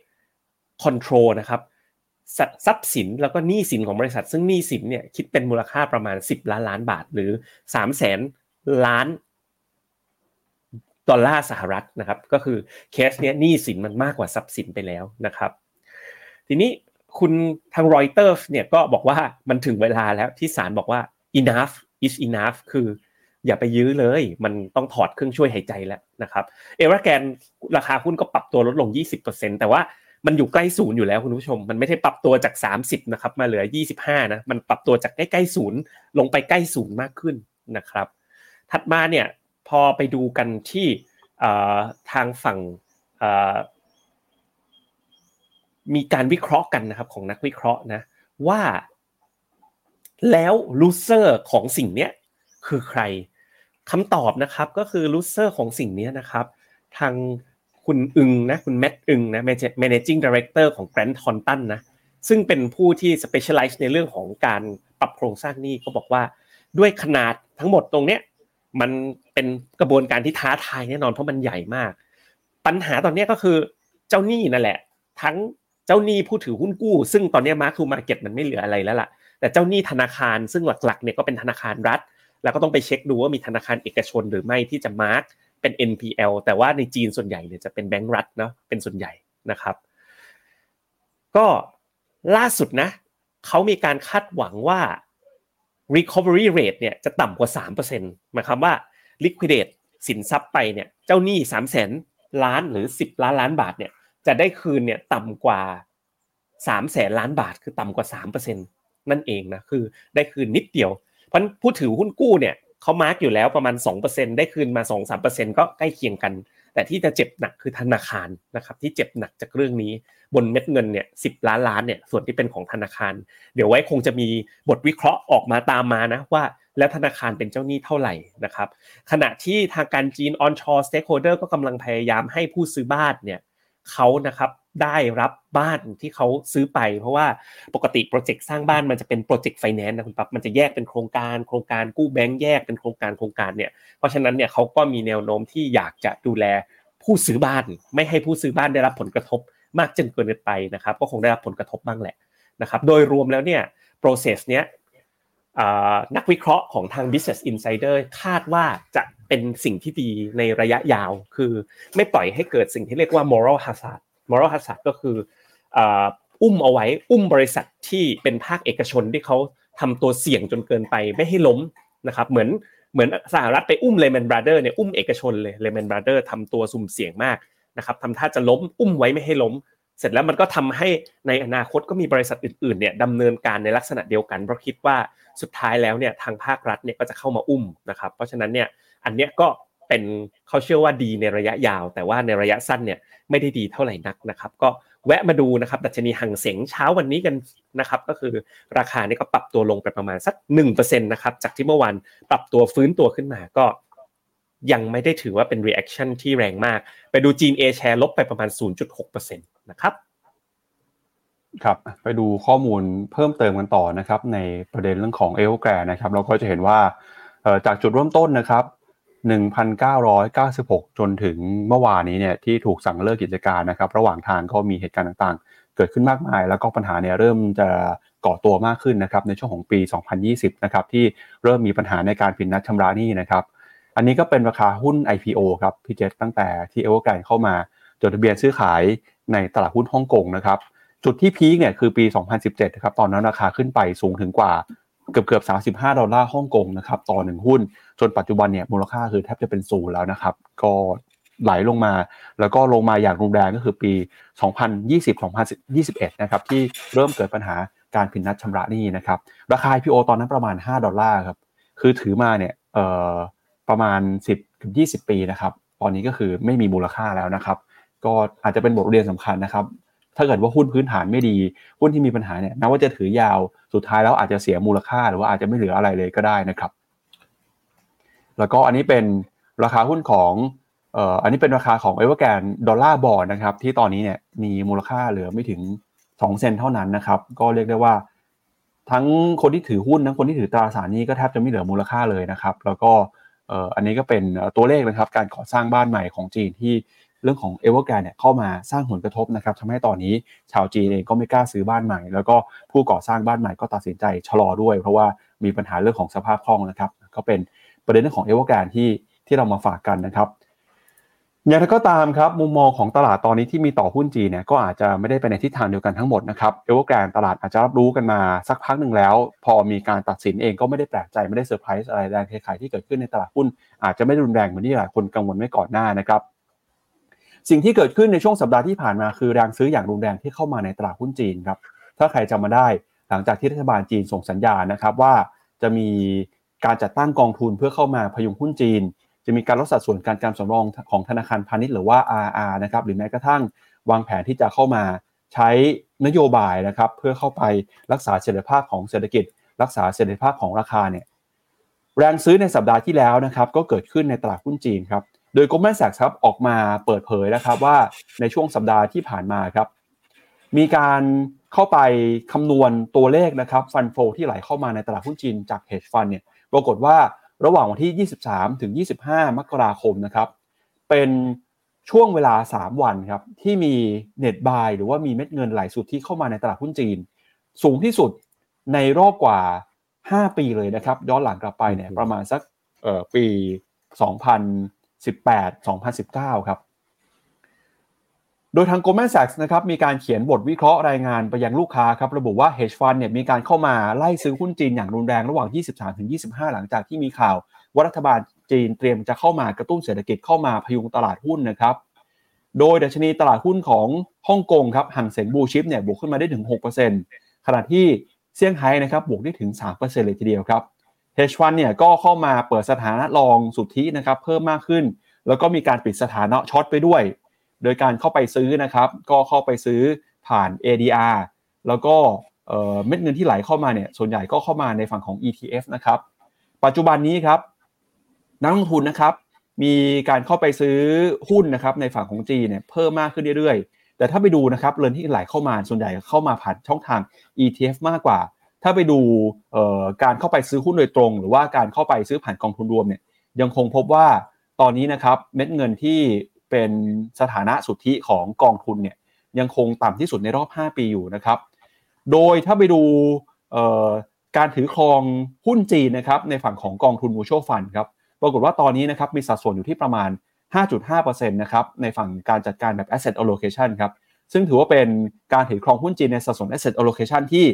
control นะครับทรัพย์สินแล้วก็หนี้สินของบริษัทซึ่งหนี้สินเนี่ยคิดเป็นมูลค่าประมาณ10 ล้านบาทหรือ 300,000 ล้านดอลลาร์สหรัฐนะครับก็คือเคสเนี้ยหนี้สินมันมากกว่าทรัพย์สินไปแล้วนะครับ ทีนี้คุณทางรอยเตอร์เนี่ยก็บอกว่ามันถึงเวลาแล้วที่ศาลบอกว่า enough is enough คืออย่าไปยื้อเลยมันต้องถอดเครื่องช่วยหายใจแล้วนะครับเอราแกนราคาหุ้นก็ปรับตัวลดลง 20% แต่ว่ามันอยู่ใกล้ศูนย์อยู่แล้วคุณผู้ชมมันไม่ได้ปรับตัวจาก30นะครับมาเหลือ25นะมันปรับตัวจากใกล้ๆศูนย์ลงไปใกล้ศูนย์มากขึ้นนะครับถัดมาเนี่ยพอไปดูกันที่ทางฝั่งมีการวิเคราะห์กันนะครับของนักวิเคราะห์นะว่าแล้วลูเซอร์ของสิ่งเนี้ยคือใครคำตอบนะครับก็คือลูเซอร์ของสิ่งนี้นะครับทางคุณอึงนะคุณแมทอึงนะ Managing Director ของ Grant Thornton นะซึ่งเป็นผู้ที่ specialize ในเรื่องของการปรับโครงสร้างหนี้ก็บอกว่าด้วยขนาดทั้งหมดตรงเนี้ยมันเป็นกระบวนการที่ท้าทายแน่นอนเพราะมันใหญ่มากปัญหาตอนนี้ก็คือเจ้าหนี้นั่นแหละทั้งเจ้าหนี้ผู้ถือหุ้นกู้ซึ่งตอนนี้ Mark to Market มันไม่เหลืออะไรแล้วล่ะแต่เจ้าหนี้ธนาคารซึ่งหลักๆเนี่ยก็เป็นธนาคารรัฐแล้วก็ต้องไปเช็คดูว่ามีธนาคารเอกชนหรือไม่ที่จะมาร์คเป็น NPL แต่ว่าในจีนส่วนใหญ่เนี่ยจะเป็นแบงก์รัฐเนาะเป็นส่วนใหญ่นะครับก็ล่าสุดนะเขามีการคาดหวังว่า recovery rate เนี่ยจะต่ำกว่า 3% หมายความว่า liquidate สินทรัพย์ไปเนี่ยเจ้าหนี้ 300,000 ล้านหรือ10ล้านล้านบาทเนี่ยจะได้คืนเนี่ยต่ำกว่า 300,000 ล้านบาทคือต่ำกว่า 3% นั่นเองนะคือได้คืนนิดเดียวเพราะผู้ถือหุ้นกู้เนี่ยเขามาร์กอยู่แล้วประมาณ 2% ได้คืนมา 2-3% ก็ใกล้เคียงกันแต่ที่จะเจ็บหนักคือธนาคารนะครับที่เจ็บหนักจากเรื่องนี้บนเม็ดเงินเนี่ย10ล้านล้านเนี่ยส่วนที่เป็นของธนาคารเดี๋ยวไว้คงจะมีบทวิเคราะห์ออกมาตามมานะว่าแล้วธนาคารเป็นเจ้าหนี้เท่าไหร่นะครับขณะที่ทางการจีน onshore stakeholder ก็กำลังพยายามให้ผู้ซื้อบ้านเนี่ยเขานะครับได้รับบ้านที่เขาซื้อไปเพราะว่าปกติโปรเจกต์สร้างบ้านมันจะเป็นโปรเจกต์ไฟแนนซ์นะคุณปั๊บมันจะแยกเป็นโครงการกู้แบงค์แยกเป็นโครงการเนี่ยเพราะฉะนั้นเนี่ยเขาก็มีแนวโน้มที่อยากจะดูแลผู้ซื้อบ้านไม่ให้ผู้ซื้อบ้านได้รับผลกระทบมากจนเกินไปนะครับก็คงได้รับผลกระทบบ้างแหละนะครับโดยรวมแล้วเนี่ยโปรเซสเนี้ยนักวิเคราะห์ของทาง Business Insider คาดว่าจะเป็นสิ่งที่ดีในระยะยาวคือไม่ปล่อยให้เกิดสิ่งที่เรียกว่า moral hazard moral hazard ก็คืออุ้มบริษัทที่เป็นภาคเอกชนที่เขาทำตัวเสี่ยงจนเกินไปไม่ให้ล้มนะครับเหมือนสหรัฐไปอุ้ม Lehman Brothers เนี่ยอุ้มเอกชนเลย Lehman Brothers ทำตัวสุ่มเสี่ยงมากนะครับทำท่าจะล้มอุ้มไว้ไม่ให้ล้มเสร็จแล้วมันก็ทำให้ในอนาคตก็มีบริษัทอื่นๆเนี่ยดำเนินการในลักษณะเดียวกันเพราะคิดว่าสุดท้ายแล้วเนี่ยทางภาครัฐเนี่ยก็จะเข้ามาอุ้มนะครับเพราะฉะนั้นเนี่ยอันเนี้ยก็เป็นเขาเชื่อว่าดีในระยะยาวแต่ว่าในระยะสั้นเนี่ยไม่ได้ดีเท่าไหร่นักนะครับก็แวะมาดูนะครับดัชนีหั่งเส็งเช้าวันนี้กันนะครับก็คือราคาเนี่ยก็ปรับตัวลงไปประมาณสัก 1% นะครับจากที่เมื่อวานปรับตัวฟื้นตัวขึ้นมาก็ยังไม่ได้ถือว่าเป็น reaction ที่แรงมากไปดูจีน A share ลบไปประมาณ 0.6% นะครับครับไปดูข้อมูลเพิ่มเติมกันต่อนะครับในประเด็นเรื่องของเอลแกรนะครับเราก็จะเห็นว่าจากจุดเริ่มต้นนะครับ1,996 จนถึงเมื่อวานนี้เนี่ยที่ถูกสั่งเลิกกิจการนะครับระหว่างทางก็มีเหตุการณ์ต่างๆเกิดขึ้นมากมายแล้วก็ปัญหาเนี่ยเริ่มจะก่อตัวมากขึ้นนะครับในช่วงของปี2020นะครับที่เริ่มมีปัญหาในการผิดนัดชำระหนี้นะครับอันนี้ก็เป็นราคาหุ้น IPO ครับพี่เจษตั้งแต่ที่เอเวอร์แกรนด์เข้ามาจดทะเบียนซื้อขายในตลาดหุ้นฮ่องกงนะครับจุดที่พีคเนี่ยคือปี2017นะครับตอนนั้นราคาขึ้นไปสูงถึงกว่าเกือบ$35ฮ่องกงนะครับต่อ1หุ้นจนปัจจุบันเนี่ยมูลค่าคือแทบจะเป็นศูนย์แล้วนะครับก็ไหลลงมาแล้วก็ลงมาอย่างรุนแรงก็คือปี2020-2021นะครับที่เริ่มเกิดปัญหาการผิดนัดชำระหนี้นะครับราคา IPO ตอนนั้นประมาณ$5ครับคือถือมาเนี่ยประมาณ 10-20 ปีนะครับตอนนี้ก็คือไม่มีมูลค่าแล้วนะครับก็อาจจะเป็นบทเรียนสำคัญนะครับถ้าเกิดว่าหุ้นพื้นฐานไม่ดีหุ้นที่มีปัญหาเนี่ยนับว่าจะถือยาวสุดท้ายแล้วอาจจะเสียมูลค่าหรือว่าอาจจะไม่เหลืออะไรเลยก็ได้นะครับแล้วก็อันนี้เป็นราคาหุ้นของอันนี้เป็นราคาของ Evergrande ดอลลาร์บอนด์นะครับที่ตอนนี้เนี่ยมีมูลค่าเหลือไม่ถึง2เซนต์เท่านั้นนะครับก็เรียกได้ว่าทั้งคนที่ถือหุ้นทั้งคนที่ถือตราสารหนี้ก็แทบจะไม่เหลือมูลค่าเลยนะครับแล้วก็อันนี้ก็เป็นตัวเลขนะครับการก่อสร้างบ้านใหม่ของจีนที่เรื่องของ Evergrande เนี่ยเข้ามาสร้างผลกระทบนะครับทำให้ตอนนี้ชาวจีนเองก็ไม่กล้าซื้อบ้านใหม่แล้วก็ผู้ก่อสร้างบ้านใหม่ก็ตัดสินใจชะลอด้วยเพราะว่ามีปัญหาเรื่องของสภาพคล่องนะครับก็เป็นประเด็นเรื่องของ Evergrande ที่เรามาฝากกันนะครับ อย่างไรก็ตามครับมุมมองของตลาดตอนนี้ที่มีต่อหุ้นจีนเนี่ยก็อาจจะไม่ได้ไปในทิศทางเดียวกันทั้งหมดนะครับเอเวอร์แกรนด์ตลาดอาจจะรับรู้กันมาสักพักหนึ่งแล้วพอมีการตัดสินเองก็ไม่ได้แปลกใจไม่ได้เซอร์ไพรส์อะไรแรงเทขายที่เกิดขึ้นในตลาดหุ้นอาจจะไม่รุนแรงเหมือนที่หลายคนกังวลไว้ก่อนหน้านะครับสิ่งที่เกิดขึ้นในช่วงสัปดาห์ที่ผ่านมาคือแรงซื้ออย่างรุนแรงที่เข้ามาในตลาดหุ้นจีนครับถ้าใครจำมาได้หลังจากที่รัฐบาลจีนส่งสัญญาณนะครับว่าจะมีการจัดตั้งกองทุนเพื่อเข้ามาพยุงหุ้นจีนจะมีการลดสัดส่วนการกำสำรองของธนาคารพาณิชย์หรือว่า RR นะครับหรือแม้กระทั่งวางแผนที่จะเข้ามาใช้นโยบายนะครับเพื่อเข้าไปรักษาเสถียรภาพของเศรษฐกิจรักษาเสถียรภาพของราคาเนี่ยแรงซื้อในสัปดาห์ที่แล้วนะครับก็เกิดขึ้นในตลาดหุ้นจีนครับโดย Goldman Sachs ครับออกมาเปิดเผยนะครับว่าในช่วงสัปดาห์ที่ผ่านมาครับมีการเข้าไปคำนวณตัวเลขนะครับฟันโฟที่ไหลเข้ามาในตลาดหุ้นจีนจาก hedge fund เนี่ยปรากฏว่าระหว่างวันที่ 23 ถึง 25 มกราคมนะครับเป็นช่วงเวลา 3 วันครับที่มี Net Buy หรือว่ามีเม็ดเงินไหลสุทธิเข้ามาในตลาดหุ้นจีนสูงที่สุดในรอบกว่า 5 ปีเลยนะครับย้อนหลังกลับไปเนี่ยประมาณสักปี 2018-2019 ครับโดยทาง Goldman Sachs นะครับมีการเขียนบทวิเคราะห์รายงานไปยังลูกค้าครับระบุว่า Hedge Fund เนี่ยมีการเข้ามาไล่ซื้อหุ้นจีนอย่างรุนแรงระหว่าง 23-25 หลังจากที่มีข่าวว่ารัฐบาลจีนเตรียมจะเข้ามากระตุ้นเศรษฐกิจเข้ามาพยุงตลาดหุ้นนะครับโดยดัชนีตลาดหุ้นของฮ่องกงครับหังเส็งบูชิปเนี่ยบวกขึ้นมาได้ถึง 6% ขณะที่เซี่ยงไฮ้นะครับบวกได้ถึง 3% เลยทีเดียวครับ Hedge Fund เนี่ยก็เข้ามาเปิดสถานะรองสุทธินะครับเพิ่มมากขึ้นแล้วก็มีการปิดสถานะช็อตไปด้วยโดยการเข้าไปซื้อนะครับก็เข้าไปซื้อผ่าน ADR แล้วก็เม็ดเงินที่ไหลเข้ามาเนี่ยส่วนใหญ่ก็เข้ามาในฝั่งของ ETF นะครับปัจจุบันนี้ครับนักลงทุนนะครับมีการเข้าไปซื้อหุ้นนะครับในฝั่งของจีนเนี่ยเพิ่มมากขึ้นเรื่อยๆแต่ถ้าไปดูนะครับเงินที่ไหลเข้ามาส่วนใหญ่เข้ามาผ่านช่องทาง ETF มากกว่าถ้าไปดูการเข้าไปซื้อหุ้นโดยตรงหรือว่าการเข้าไปซื้อผ่านกองทุนรวมเนี่ยยังคงพบว่าตอนนี้นะครับเม็ดเงินที่เป็นสถานะสุทธิของกองทุนเนี่ยยังคงต่ำที่สุดในรอบ5ปีอยู่นะครับโดยถ้าไปดูการถือครองหุ้นจีนนะครับในฝั่งของกองทุน Mutual Fund ครับปรากฏว่าตอนนี้นะครับมีสัดส่วนอยู่ที่ประมาณ 5.5% นะครับในฝั่งการจัดการแบบ Asset Allocation ครับซึ่งถือว่าเป็นการถือครองหุ้นจีนในสัดส่วน Asset Allocation ที่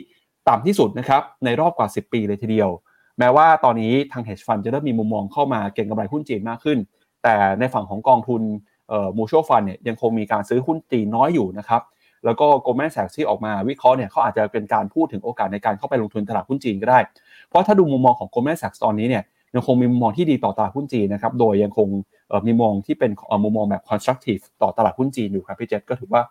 ต่ำที่สุดนะครับในรอบกว่า10ปีเลยทีเดียวแม้ว่าตอนนี้ทาง Hedge Fund จะเริ่มมีมุมมองเข้ามาเก็งกำไรหุ้นจีนมากขึ้นแต่ในฝั่งของกองทุนMutual Fund เนี่ยยังคงมีการซื้อหุ้นจีนน้อยอยู่นะครับแล้วก็ Goldman Sachs ที่ออกมาวิเคราะห์เนี่ยเขาอาจจะเป็นการพูดถึงโอกาสในการเข้าไปลงทุนตลาดหุ้นจีนก็ได้เพราะถ้าดูมุมมองของ Goldman Sachs ตอนนี้เนี่ยยังคงมีมุมมองที่ดีต่อตลาดหุ้นจีนนะครับโดยยังคงมีมุมมองที่เป็นมุมมองแบบ constructive ต่อตลาดหุ้นจีนอยู่ครับพี่เจษก็ถือว่า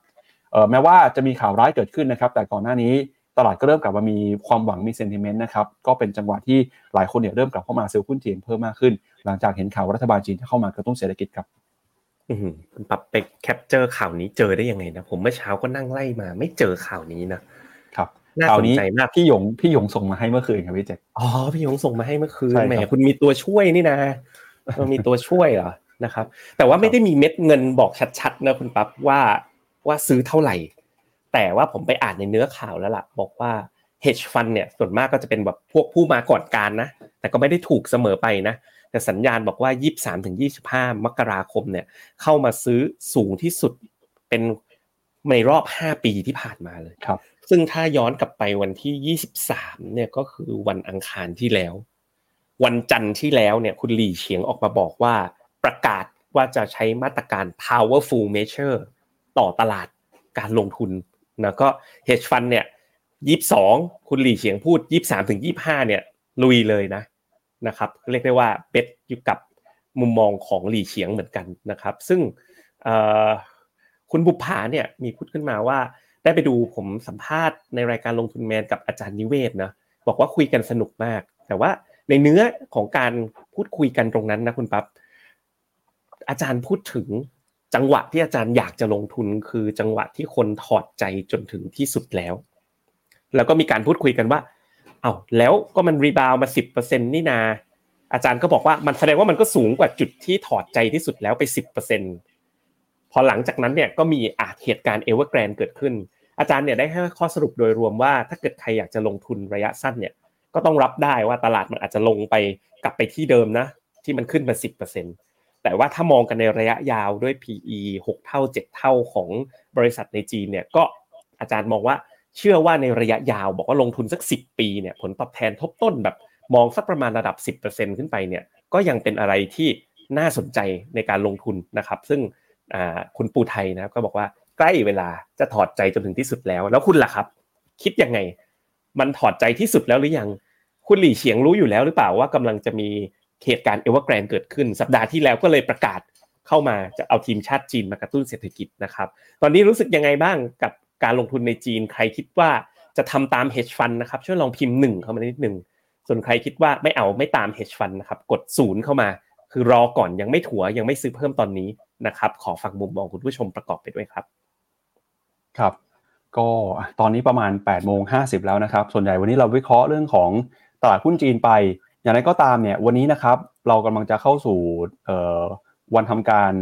แม้ว่าจะมีข่าวร้ายเกิดขึ้นนะครับแต่ก่อนหน้านี้ตลาดก็เริ่มกลับมามีความหวังมี sentiment นะครับก็เป็นจังหวะที่หลายคนเนี่ยเริ่มกลับเข้ามาซื้อหุ้นจีนเพิ่มมากขึ้นหลังจากเห็นข่าวรัฐบาลจีนจะเข้ามากระตุ้นเศรษฐกิจครับคุณปั๊บไปแคปเจอร์ข่าวนี้เจอได้ยังไงนะผมเมื่อเช้าก็นั่งไล่มาไม่เจอข่าวนี้นะครับข่าวนี้พี่หยงส่งมาให้เมื่อคืนครับพี่เจษอ๋อพี่หยงส่งมาให้เมื่อคืนแหมคุณมีตัวช่วยนี่นะมีตัวช่วยเหรอนะครับแต่ว่าไม่ได้มีเม็ดเงินบอกชัดๆนะคุณปั๊บว่าซื้อเท่าไหร่แต่ว่าผมไปอ่านในเนื้อข่าวแล้วล่ะบอกว่า hedge fund เนี่ยส่วนมากก็จะเป็นแบบพวกผู้มาก่อนการนะแต่ก็ไม่ได้ถูกเสมอไปนะแต่สัญญาณบอกว่า 23-25 มกราคมเนี่ยเข้ามาซื้อสูงที่สุดเป็นในรอบ5ปีที่ผ่านมาเลยครับซึ่งถ้าย้อนกลับไปวันที่23เนี่ยก็คือวันอังคารที่แล้ววันจันทร์ที่แล้วเนี่ยคุณหลี่เฉียงออกมาบอกว่าประกาศว่าจะใช้มาตรการ powerful measure ต่อตลาดการลงทุนนะก็ hedge fund เนี่ย22คุณหลี่เฉียงพูด 23-25 เนี่ยลุยเลยนะนะครับเรียกได้ว่าเบ็ดอยู่กับมุมมองของหลี่เฉียงเหมือนกันนะครับซึ่งคุณบุพภาเนี่ยมีพูดขึ้นมาว่าได้ไปดูผมสัมภาษณ์ในรายการลงทุนแมนกับอาจารย์นิเวศนะบอกว่าคุยกันสนุกมากแต่ว่าในเนื้อของการพูดคุยกันตรงนั้นนะคุณปั๊บอาจารย์พูดถึงจังหวะที่อาจารย์อยากจะลงทุนคือจังหวะที่คนถอดใจจนถึงที่สุดแล้วก็มีการพูดคุยกันว่าอ้าวแล้วก็มันรีบาวมา 10% นี่นาอาจารย์ก็บอกว่ามันแสดงว่ามันก็สูงกว่าจุดที่ถอดใจที่สุดแล้วไป 10% พอหลังจากนั้นเนี่ยก็มีเหตุการณ์ Evergrande เกิดขึ้นอาจารย์เนี่ยได้ให้ข้อสรุปโดยรวมว่าถ้าเกิดใครอยากจะลงทุนระยะสั้นเนี่ยก็ต้องรับได้ว่าตลาดมันอาจจะลงไปกลับไปที่เดิมนะที่มันขึ้นมา 10% แต่ว่าถ้ามองกันในระยะยาวด้วย PE 6 เท่า 7 เท่าของบริษัทในจีนเนี่ยก็อาจารย์มองว่าเชื่อว่าในระยะยาวบอกว่าลงทุนสัก10ปีเนี่ยผลตอบแทนทบต้นแบบมองสักประมาณระดับ 10% ขึ้นไปเนี่ยก็ยังเป็นอะไรที่น่าสนใจในการลงทุนนะครับซึ่งคุณปูไทยนะครับก็บอกว่าใกล้เวลาจะถอดใจจนถึงที่สุดแล้วแล้วคุณล่ะครับคิดยังไงมันถอดใจที่สุดแล้วหรือยังคุณหลี่เฉียงรู้อยู่แล้วหรือเปล่าว่ากำลังจะมีเหตุการณ์เอเวอร์แกรนด์เกิดขึ้นสัปดาห์ที่แล้วก็เลยประกาศเข้ามาจะเอาทีมชาติจีนมากระตุ้นเศรษฐกิจนะครับตอนนี้รู้สึกยังไงบ้างกับการลงทุนในจีนใครคิดว่าจะทำตาม hedge fund นะครับช่วยลองพิมพ์1เข้ามานิดนึงส่วนใครคิดว่าไม่เอาไม่ตาม hedge fund นะครับกด0เข้ามาคือรอก่อนยังไม่ถัวยังไม่ซื้อเพิ่มตอนนี้นะครับขอฟังมุมมองคุณผู้ชมประกอบไปด้วยครับครับก็ตอนนี้ประมาณ 8:50 น.แล้วนะครับส่วนใหญ่วันนี้เราวิเคราะห์เรื่องของตลาดหุ้นจีนไปอย่างไรก็ตามเนี่ยวันนี้นะครับเรากำลังจะเข้าสู่วันทำการ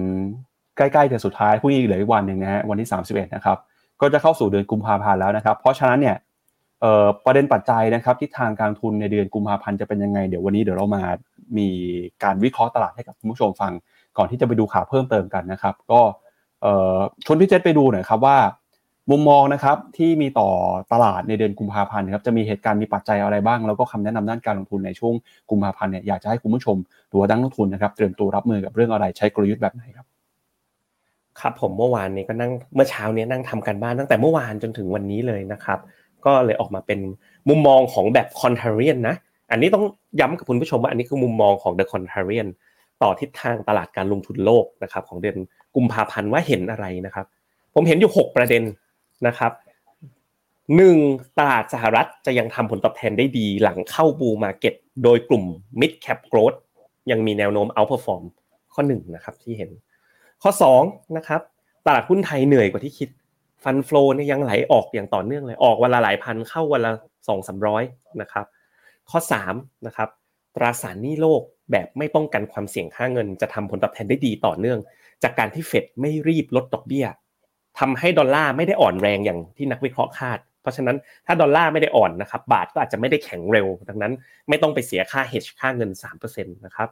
ใกล้ๆเดือนสุดท้ายพรุ่งนี้เหลืออีกวันนึงนะฮะวันที่31นะครับก็จะเข้าสู่เดือนกุมภาพันธ์แล้วนะครับเพราะฉะนั้นเนี่ยประเด็นปัจจัยนะครับทิศทางการทุนในเดือนกุมภาพันธ์จะเป็นยังไงเดี๋ยววันนี้เดี๋ยวเรามามีการวิเคราะห์ตลาดให้กับคุณผู้ชมฟังก่อนที่จะไปดูข่าวเพิ่มเติมกันนะครับก็ชวนพี่เจษไปดูหน่อยครับว่ามุมมองนะครับที่มีต่อตลาดในเดือนกุมภาพันธ์ครับจะมีเหตุการณ์มีปัจจัยอะไรบ้างแล้วก็คำแนะนำด้านการลงทุนในช่วงกุมภาพันธ์เนี่ยอยากจะให้คุณผู้ชมหรือว่านักลงทุนนะครับเตรียมตัวรับมือกับเรื่องอะไรใช้กลยุทธ์แบบไหนครับครับผมเมื่อวานนี้ก็นั่งเมื่อเช้านี้นั่งทำการบ้านตั้งแต่เมื่อวานจนถึงวันนี้เลยนะครับก็เลยออกมาเป็นมุมมองของแบบ contrarian นะอันนี้ต้องย้ำกับคุณผู้ชมว่าอันนี้คือมุมมองของ the contrarian ต่อทิศทางตลาดการลงทุนโลกนะครับของเดือนกุมภาพันธ์ว่าเห็นอะไรนะครับผมเห็นอยู่6ประเด็นนะครับ1ตลาดสหรัฐจะยังทำผลตอบแทนได้ดีหลังเข้าบูมมาร์เก็ตโดยกลุ่ม mid cap growth ยังมีแนวโน้ม outperform ข้อ1นะครับที่เห็นข้อ2นะครับตลาดหุ้นไทยเหนื่อยกว่าที่คิดฟันโฟลเนี่ยยังไหลออกอย่างต่อเนื่องเลยออกวันละหลายพันเข้าวันละ 2-300 นะครับข้อ3นะครับตราสารหนี้โลกแบบไม่ป้องกันความเสี่ยงค่าเงินจะทำผลตอบแทนได้ดีต่อเนื่องจากการที่เฟดไม่รีบลดดอกเบี้ยทำให้ดอลลาร์ไม่ได้อ่อนแรงอย่างที่นักวิเคราะห์คาดเพราะฉะนั้นถ้าดอลลาร์ไม่ได้อ่อนนะครับบาทก็อาจจะไม่ได้แข็งเร็วดังนั้นไม่ต้องไปเสียค่า hedge ค่าเงิน 3% นะครับ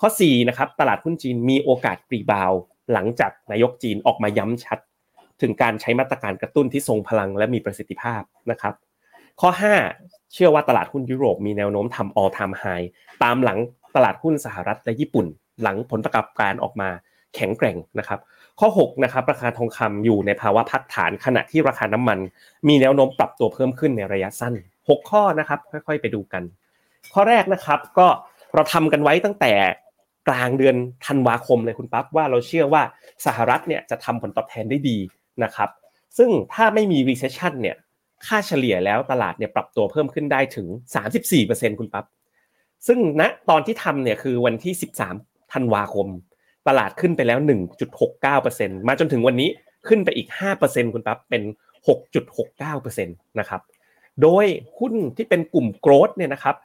ข้อ4นะครับตลาดหุ้นจีนมีโอกาสรีบาวหลังจากนายกจีนออกมาย้ำชัดถึงการใช้มาตรการกระตุ้นที่ทรงพลังและมีประสิทธิภาพนะครับข้อ5เชื่อว่าตลาดหุ้นยุโรปมีแนวโน้มทำ all time high ตามหลังตลาดหุ้นสหรัฐและญี่ปุ่นหลังผลประกอบการออกมาแข็งแกร่งนะครับข้อ6นะครับราคาทองคำอยู่ในภาวะพักฐานขณะที่ราคาน้ำมันมีแนวโน้มปรับตัวเพิ่มขึ้นในระยะสั้น6ข้อนะครับค่อยๆไปดูกันข้อแรกนะครับก็เราทำกันไว้ตั้งแต่กลางเดือนธันวาคมเลยคุณปั๊บว่าเราเชื่อว่าสหรัฐเนี่ยจะทำผลตอบแทนได้ดีนะครับซึ่งถ้าไม่มี recession เนี่ยค่าเฉลี่ยแล้วตลาดเนี่ยปรับตัวเพิ่มขึ้นได้ถึง 34% คุณปั๊บซึ่งณตอนที่ทำเนี่ยคือวันที่13ธันวาคมตลาดขึ้นไปแล้ว 1.69% มาจนถึงวันนี้ขึ้นไปอีก 5% คุณปั๊บเป็น 6.69% นะครับโดยหุ้นที่เป็นกลุ่ม growth เนี่ยนะครับ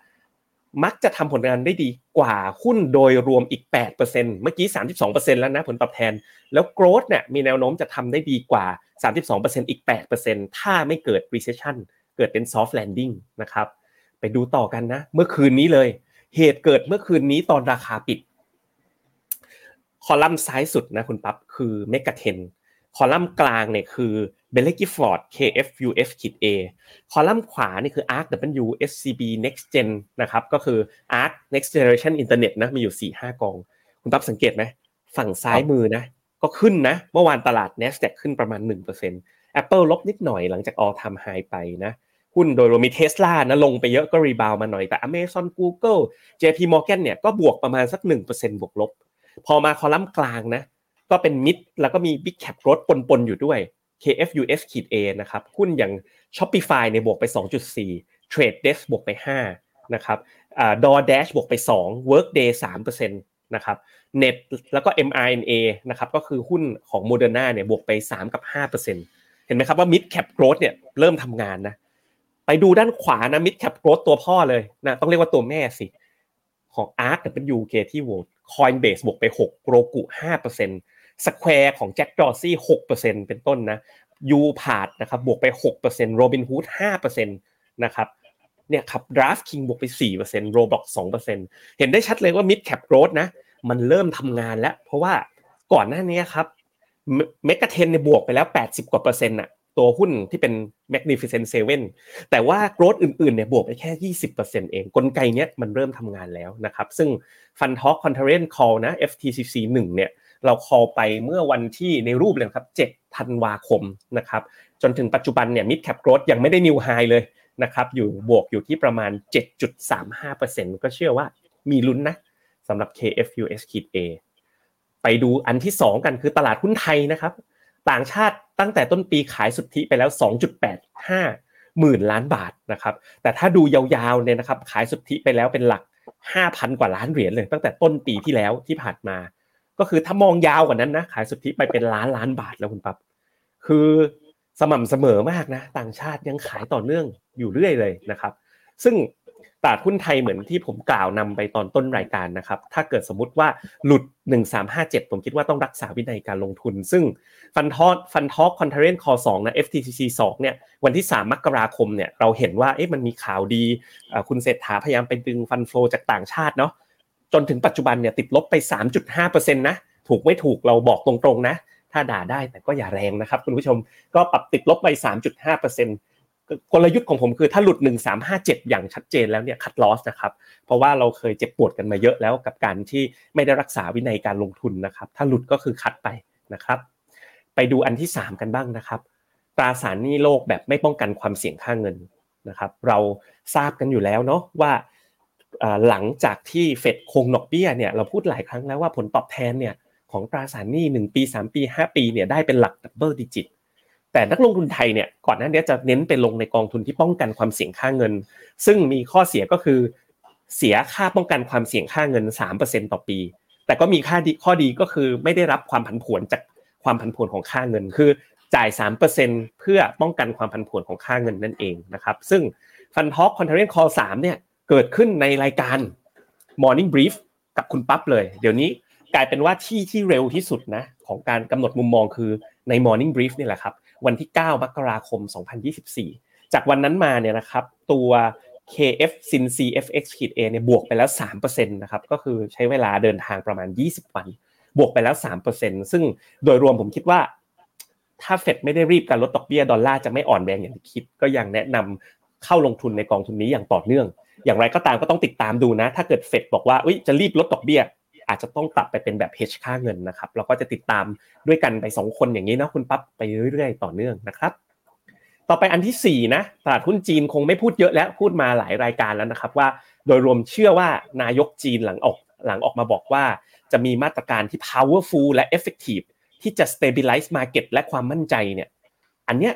มักจะทำผลงานได้ดีกว่าหุ้นโดยรวมอีก 8% เมื่อกี้ 32% แล้วนะผลตอบแทนแล้ว growth เนี่ยมีแนวโน้มจะทำได้ดีกว่า 32% อีก 8% ถ้าไม่เกิด recession เกิดเป็น soft landing นะครับไปดูต่อกันนะเมื่อคืนนี้เลยเหตุเกิดเมื่อคืนนี้ตอนราคาปิดคอลัมน์ซ้ายสุดนะคุณปั๊บคือเมกะเทนคอลัมน์กลางเนี่ยคือเบลลิกิฟอร์ด KFUF-A คอลัมน์ขวานี่คือ ARKW SCB Next Gen นะครับก็คือ ARK Next Generation Internet นะมีอยู่ 4-5 กองคุณปั๊บสังเกตไหมฝั่งซ้ายมือนะก็ขึ้นนะเมื่อวานตลาด Nasdaq ขึ้นประมาณ 1% Apple ลบนิดหน่อยหลังจาก All Time High ไปนะหุ้นโดยรวมมี Tesla นะลงไปเยอะก็รีบาวมาหน่อยแต่ Amazon Google JP Morgan เนี่ยก็บวกประมาณสัก 1% บวกลบพอมาคอลัมน์กลางนะก็เป็นมิดแล้วก็มี Big Cap Growth ปนๆอยู่ด้วย KFUF-A นะครับหุ้นอย่าง Shopify เนี่ยบวกไป 2.4 TradeDesk บวกไป5นะครับDoorDash บวกไป2 Workday 3% นะครับ Net แล้วก็ mRNA นะครับก็คือหุ้นของ Moderna เนี่ยบวกไป3กับ 5% เห็นไหมครับว่า Mid Cap Growth เนี่ยเริ่มทำงานนะไปดูด้านขวานะ Mid Cap Growth ตัวพ่อเลยนะต้องเรียกว่าตัวแม่สิของ ARK เนี่ยเป็น UK ที่โหวต Coinbase บวกไป6 Roku 5% Square ของ Jack Dorsey 6% เป็นต้นนะ YouPart นะครับบวกไป 6% Robinhood 5% นะครับเนี่ยครับ DraftKings บวกไป 4% Roblox 2% เห็นได้ชัดเลยว่า Mid Cap Growth นะ มันเริ่มทำงานแล้วเพราะว่าก่อนหน้านี้ครับเมกะเทรนด์เนี่ยบวกไปแล้ว80กว่าเปอร์เซ็นต์น่ะตัวหุ้นที่เป็น Magnificent 7แต่ว่า growth อื่นๆเนี่ยบวกไปแค่ 20% เองกลไกเนี้ยมันเริ่มทำงานแล้วนะครับซึ่ง Fund Talk Conference Call นะ FTCC 1เนี่ยเราคอลไปเมื่อวันที่ในรูปเลยครับ7ธันวาคมนะครับจนถึงปัจจุบันเนี่ย Mid Cap Growth ยังไม่ได้ New High เลยนะครับอยู่บวกอยู่ที่ประมาณ 7.35% ก็เชื่อว่ามีลุ้นนะสำหรับ KFUS-A ไปดูอันที่2กันคือตลาดหุ้นไทยนะครับต่างชาติตั้งแต่ต้นปีขายสุทธิไปแล้ว 2.85 หมื่นล้านบาทนะครับแต่ถ้าดูยาวๆเนี่ยนะครับขายสุทธิไปแล้วเป็นหลัก 5,000 กว่าล้านเหรียญเลยตั้งแต่ต้นปีที่แล้วที่ผ่านมาก็คือถ้ามองยาวกว่านั้นนะขายสุทธิไปเป็นล้านบาทแล้วคุณปั๊บคือสม่ำเสมอมากนะต่างชาติยังขายต่อเนื่องอยู่เรื่อยเลยนะครับซึ่งตลาดหุ้นไทยเหมือนที่ผมกล่าวนำไปตอนต้นรายการนะครับถ้าเกิดสมมุติว่าหลุด1357ผมคิดว่าต้องรักษาวินัยการลงทุนซึ่งFund Talk Conference Call 2นะ FTCC 2เนี่ยวันที่3มกราคมเนี่ยเราเห็นว่ามันมีข่าวดีคุณเศรษฐาพยายามไปดึงฟันโฟลว์จากต่างชาติเนาะจนถึงปัจจุบันเนี่ยติดลบไป 3.5% นะถูกไม่ถูกเราบอกตรงๆนะถ้าด่าได้แต่ก็อย่าแรงนะครับคุณผู้ชมก็ปรับติดลบไป 3.5%กลยุทธ์ของผมคือถ้าหลุด1357อย่างชัดเจนแล้วเนี่ยคัทลอสนะครับเพราะว่าเราเคยเจ็บปวดกันมาเยอะแล้วกับการที่ไม่ได้รักษาวินัยการลงทุนนะครับถ้าหลุดก็คือคัทไปนะครับไปดูอันที่3กันบ้างนะครับตราสารหนี้โลกแบบไม่ป้องกันความเสี่ยงค่าเงินนะครับเราทราบกันอยู่แล้วเนาะว่าหลังจากที่เฟดคงดอกเบี้ยเนี่ยเราพูดหลายครั้งแล้วว่าผลตอบแทนเนี่ยของตราสารหนี้1ปี3ปี5ปีเนี่ยได้เป็นหลักดับเบิลดิจิตแต่นักลงทุนไทยเนี่ยก่อนหน้านี้จะเน้นไปลงในกองทุนที่ป้องกันความเสี่ยงค่าเงินซึ่งมีข้อเสียก็คือเสียค่าป้องกันความเสี่ยงค่าเงิน 3% ต่อปีแต่ก็มีข้อดีก็คือไม่ได้รับความผันผวนจากความผันผวนของค่าเงินคือจ่าย 3% เพื่อป้องกันความผันผวนของค่าเงินนั่นเองนะครับซึ่ง Fund Talk Conference Call 3เนี่ยเกิดขึ้นในรายการ Morning Brief กับคุณปั๊บเลยเดี๋ยวนี้กลายเป็นว่าที่เร็วที่สุดนะของการกำหนดมุมมองคือใน Morning Brief นี่แหละครับวันที่9มกราคม2024จากวันนั้นมาเนี่ยนะครับตัว KF Sin CFX-A เนี่ยบวกไปแล้ว 3% นะครับก็คือใช้เวลาเดินทางประมาณ20วันบวกไปแล้ว 3% ซึ่งโดยรวมผมคิดว่าถ้าเฟดไม่ได้รีบการลดดอกเบี้ยดอลลาร์จะไม่อ่อนแรงอย่างที่คิดก็ยังแนะนำเข้าลงทุนในกองทุนนี้อย่างต่อเนื่องอย่างไรก็ตามก็ต้องติดตามดูนะถ้าเกิดเฟดบอกว่าจะรีบลดดอกเบี้ยอาจจะต้องกลับไปเป็นแบบ hedge ค่าเงินนะครับเราก็จะติดตามด้วยกันไป2คนอย่างนี้เนาะคุณปั๊บไปเรื่อยๆต่อเนื่องนะครับต่อไปอันที่4นะตลาดหุ้นจีนคงไม่พูดเยอะแล้วพูดมาหลายรายการแล้วนะครับว่าโดยรวมเชื่อว่านายกจีนหลังออกมาบอกว่าจะมีมาตรการที่ powerful และ effective ที่จะ stabilize market และความมั่นใจเนี่ยอันเนี้ย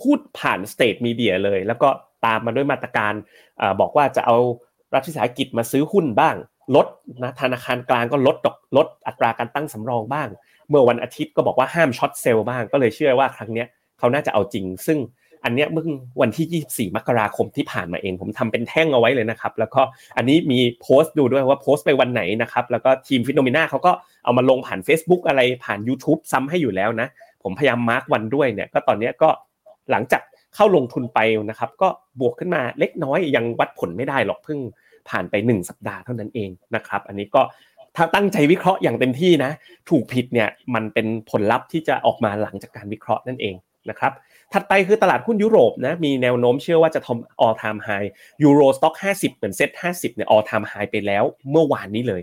พูดผ่าน state media เลยแล้วก็ตามมาด้วยมาตรการบอกว่าจะเอารัฐวิสาหกิจมาซื้อหุ้นบ้างลดนะธนาคารกลางก็ลดอัตราการตั้งสำรองบ้างเมื่อวันอาทิตย์ก็บอกว่าห้ามช็อตเซลล์บ้างก็เลยเชื่อว่าครั้งเนี้ยเขาน่าจะเอาจริงซึ่งอันเนี้ยเมื่อวันที่24มกราคมที่ผ่านมาเองผมทำเป็นแท่งเอาไว้เลยนะครับแล้วก็อันนี้มีโพสต์ดูด้วยว่าโพสต์ไปวันไหนนะครับแล้วก็ทีมฟิโนเมนาเขาก็เอามาลงผ่าน Facebook อะไรผ่าน YouTube ซ้ำให้อยู่แล้วนะผมพยายามมาร์ควันด้วยเนี่ยก็ตอนเนี้ยก็หลังจากเข้าลงทุนไปนะครับก็บวกขึ้นมาเล็กน้อยยังวัดผลไม่ได้หรอกเพิ่งผ่านไป1สัปดาห์เท่านั้นเองนะครับอันนี้ก็ถ้าตั้งใจวิเคราะห์อย่างเต็มที่นะถูกผิดเนี่ยมันเป็นผลลัพธ์ที่จะออกมาหลังจากการวิเคราะห์นั่นเองนะครับถัดไปคือตลาดหุ้นยุโรปนะมีแนวโน้มเชื่อว่าจะทำ all time high Euro Stock 50เหมือน Set 50เนี่ย all time high ไปแล้วเมื่อวานนี้เลย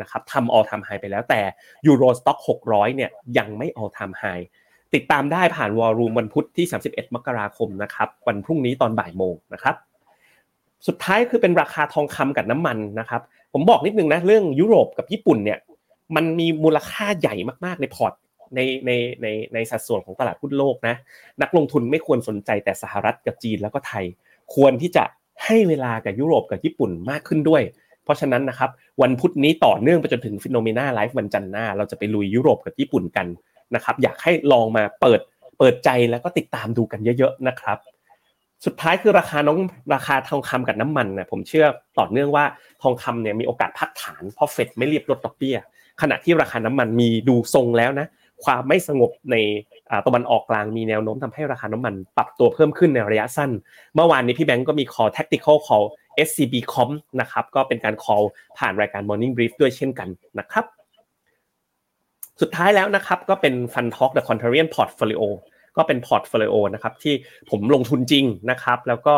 นะครับทำ all time high ไปแล้วแต่ Euro Stock 600เนี่ยยังไม่ all time high ติดตามได้ผ่านวอลลุ่มวันพุธที่31มกราคมนะครับวันพรุ่งนี้ตอนบ่ายโมงนะครับสุดท้ายคือเป็นราคาทองคำกับน้ำมันนะครับผมบอกนิดนึงนะเรื่องยุโรปกับญี่ปุ่นเนี่ยมันมีมูลค่าใหญ่มากๆในพอร์ตในสัดส่วนของตลาดหุ้นโลกนะนักลงทุนไม่ควรสนใจแต่สหรัฐกับจีนแล้วก็ไทยควรที่จะให้เวลากับยุโรปกับญี่ปุ่นมากขึ้นด้วยเพราะฉะนั้นนะครับวันพุธนี้ต่อเนื่องไปจนถึงฟิโนเมนาไลฟ์วันจันทร์หน้าเราจะไปลุยยุโรปกับญี่ปุ่นกันนะครับอยากให้ลองมาเปิดใจแล้วก็ติดตามดูกันเยอะๆนะครับสุดท้ายคือราคาทองคำกับน้ำมันนะผมเชื่อต่อเนื่องว่าทองคำเนี่ยมีโอกาสพักฐานเพราะเฟดไม่รีบลดดอกเบี้ยขณะที่ราคาน้ำมันมีดูทรงแล้วนะความไม่สงบในตะวันออกกลางมีแนวโน้มทำให้ราคาน้ำมันปรับตัวเพิ่มขึ้นในระยะสั้นเมื่อวานนี้พี่แบงก์ก็มี call tactical call scbcom นะครับก็เป็นการ call ผ่านรายการ Morning Brief ด้วยเช่นกันนะครับสุดท้ายแล้วนะครับก็เป็น Fund Talk The Contrarian Portfolio ก็เป็น Portfolio นะครับที่ผมลงทุนจริงนะครับแล้วก็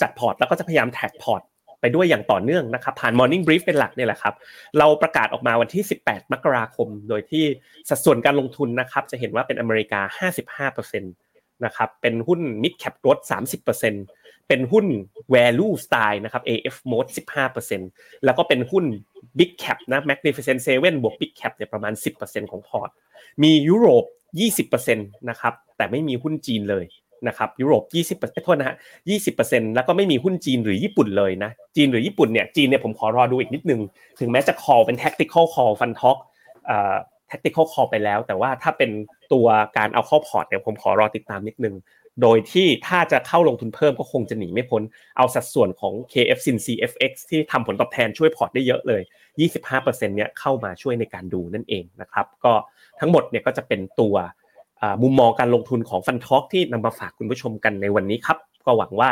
จัดพอร์ตแล้วก็จะพยายามแท็กพอร์ตไปด้วยอย่างต่อเนื่องนะครับผ่าน Morning Brief เป็นหลักเนี่ยแหละครับเราประกาศออกมาวันที่18มกราคมโดยที่สัดส่วนการลงทุนนะครับจะเห็นว่าเป็นอเมริกา 55% นะครับเป็นหุ้น Mid Cap Growth 30% เป็นหุ้น Value Style นะครับ AF Mode 15% แล้วก็เป็นหุ้น Big Cap นะ Magnificent 7 บวก Big Cap เนี่ยประมาณ 10% ของพอร์ตมียุโรป 20% นะครับแต่ไม่มีหุ้นจีนเลยนะครับยุโรป 20% โทษนะฮะ 20% แล้วก็ไม่มีหุ้นจีนหรือญี่ปุ่นเลยนะจีนหรือญี่ปุ่นเนี่ยจีนเนี่ยผมขอรอดูอีกนิดนึงถึงแม้จะ call เป็น tactical call fund talk tactical call ไปแล้วแต่ว่าถ้าเป็นตัวการเอาเข้าพอร์ตเนี่ยผมขอรอติดตามนิดนึงโดยที่ถ้าจะเข้าลงทุนเพิ่มก็คงจะหนีไม่พ้นเอาสัดส่วนของ KF Sin CFX ที่ทำผลตอบแทนช่วยพอร์ตได้เยอะเลย 25% เนี่ยเข้ามาช่วยในการดูนั่นเองนะครับก็ทั้งหมดเนี่ยก็จะเป็นตัวมุมมองการลงทุนของ Fund Talk ที่นำมาฝากคุณผู้ชมกันในวันนี้ครับก็หวังว่า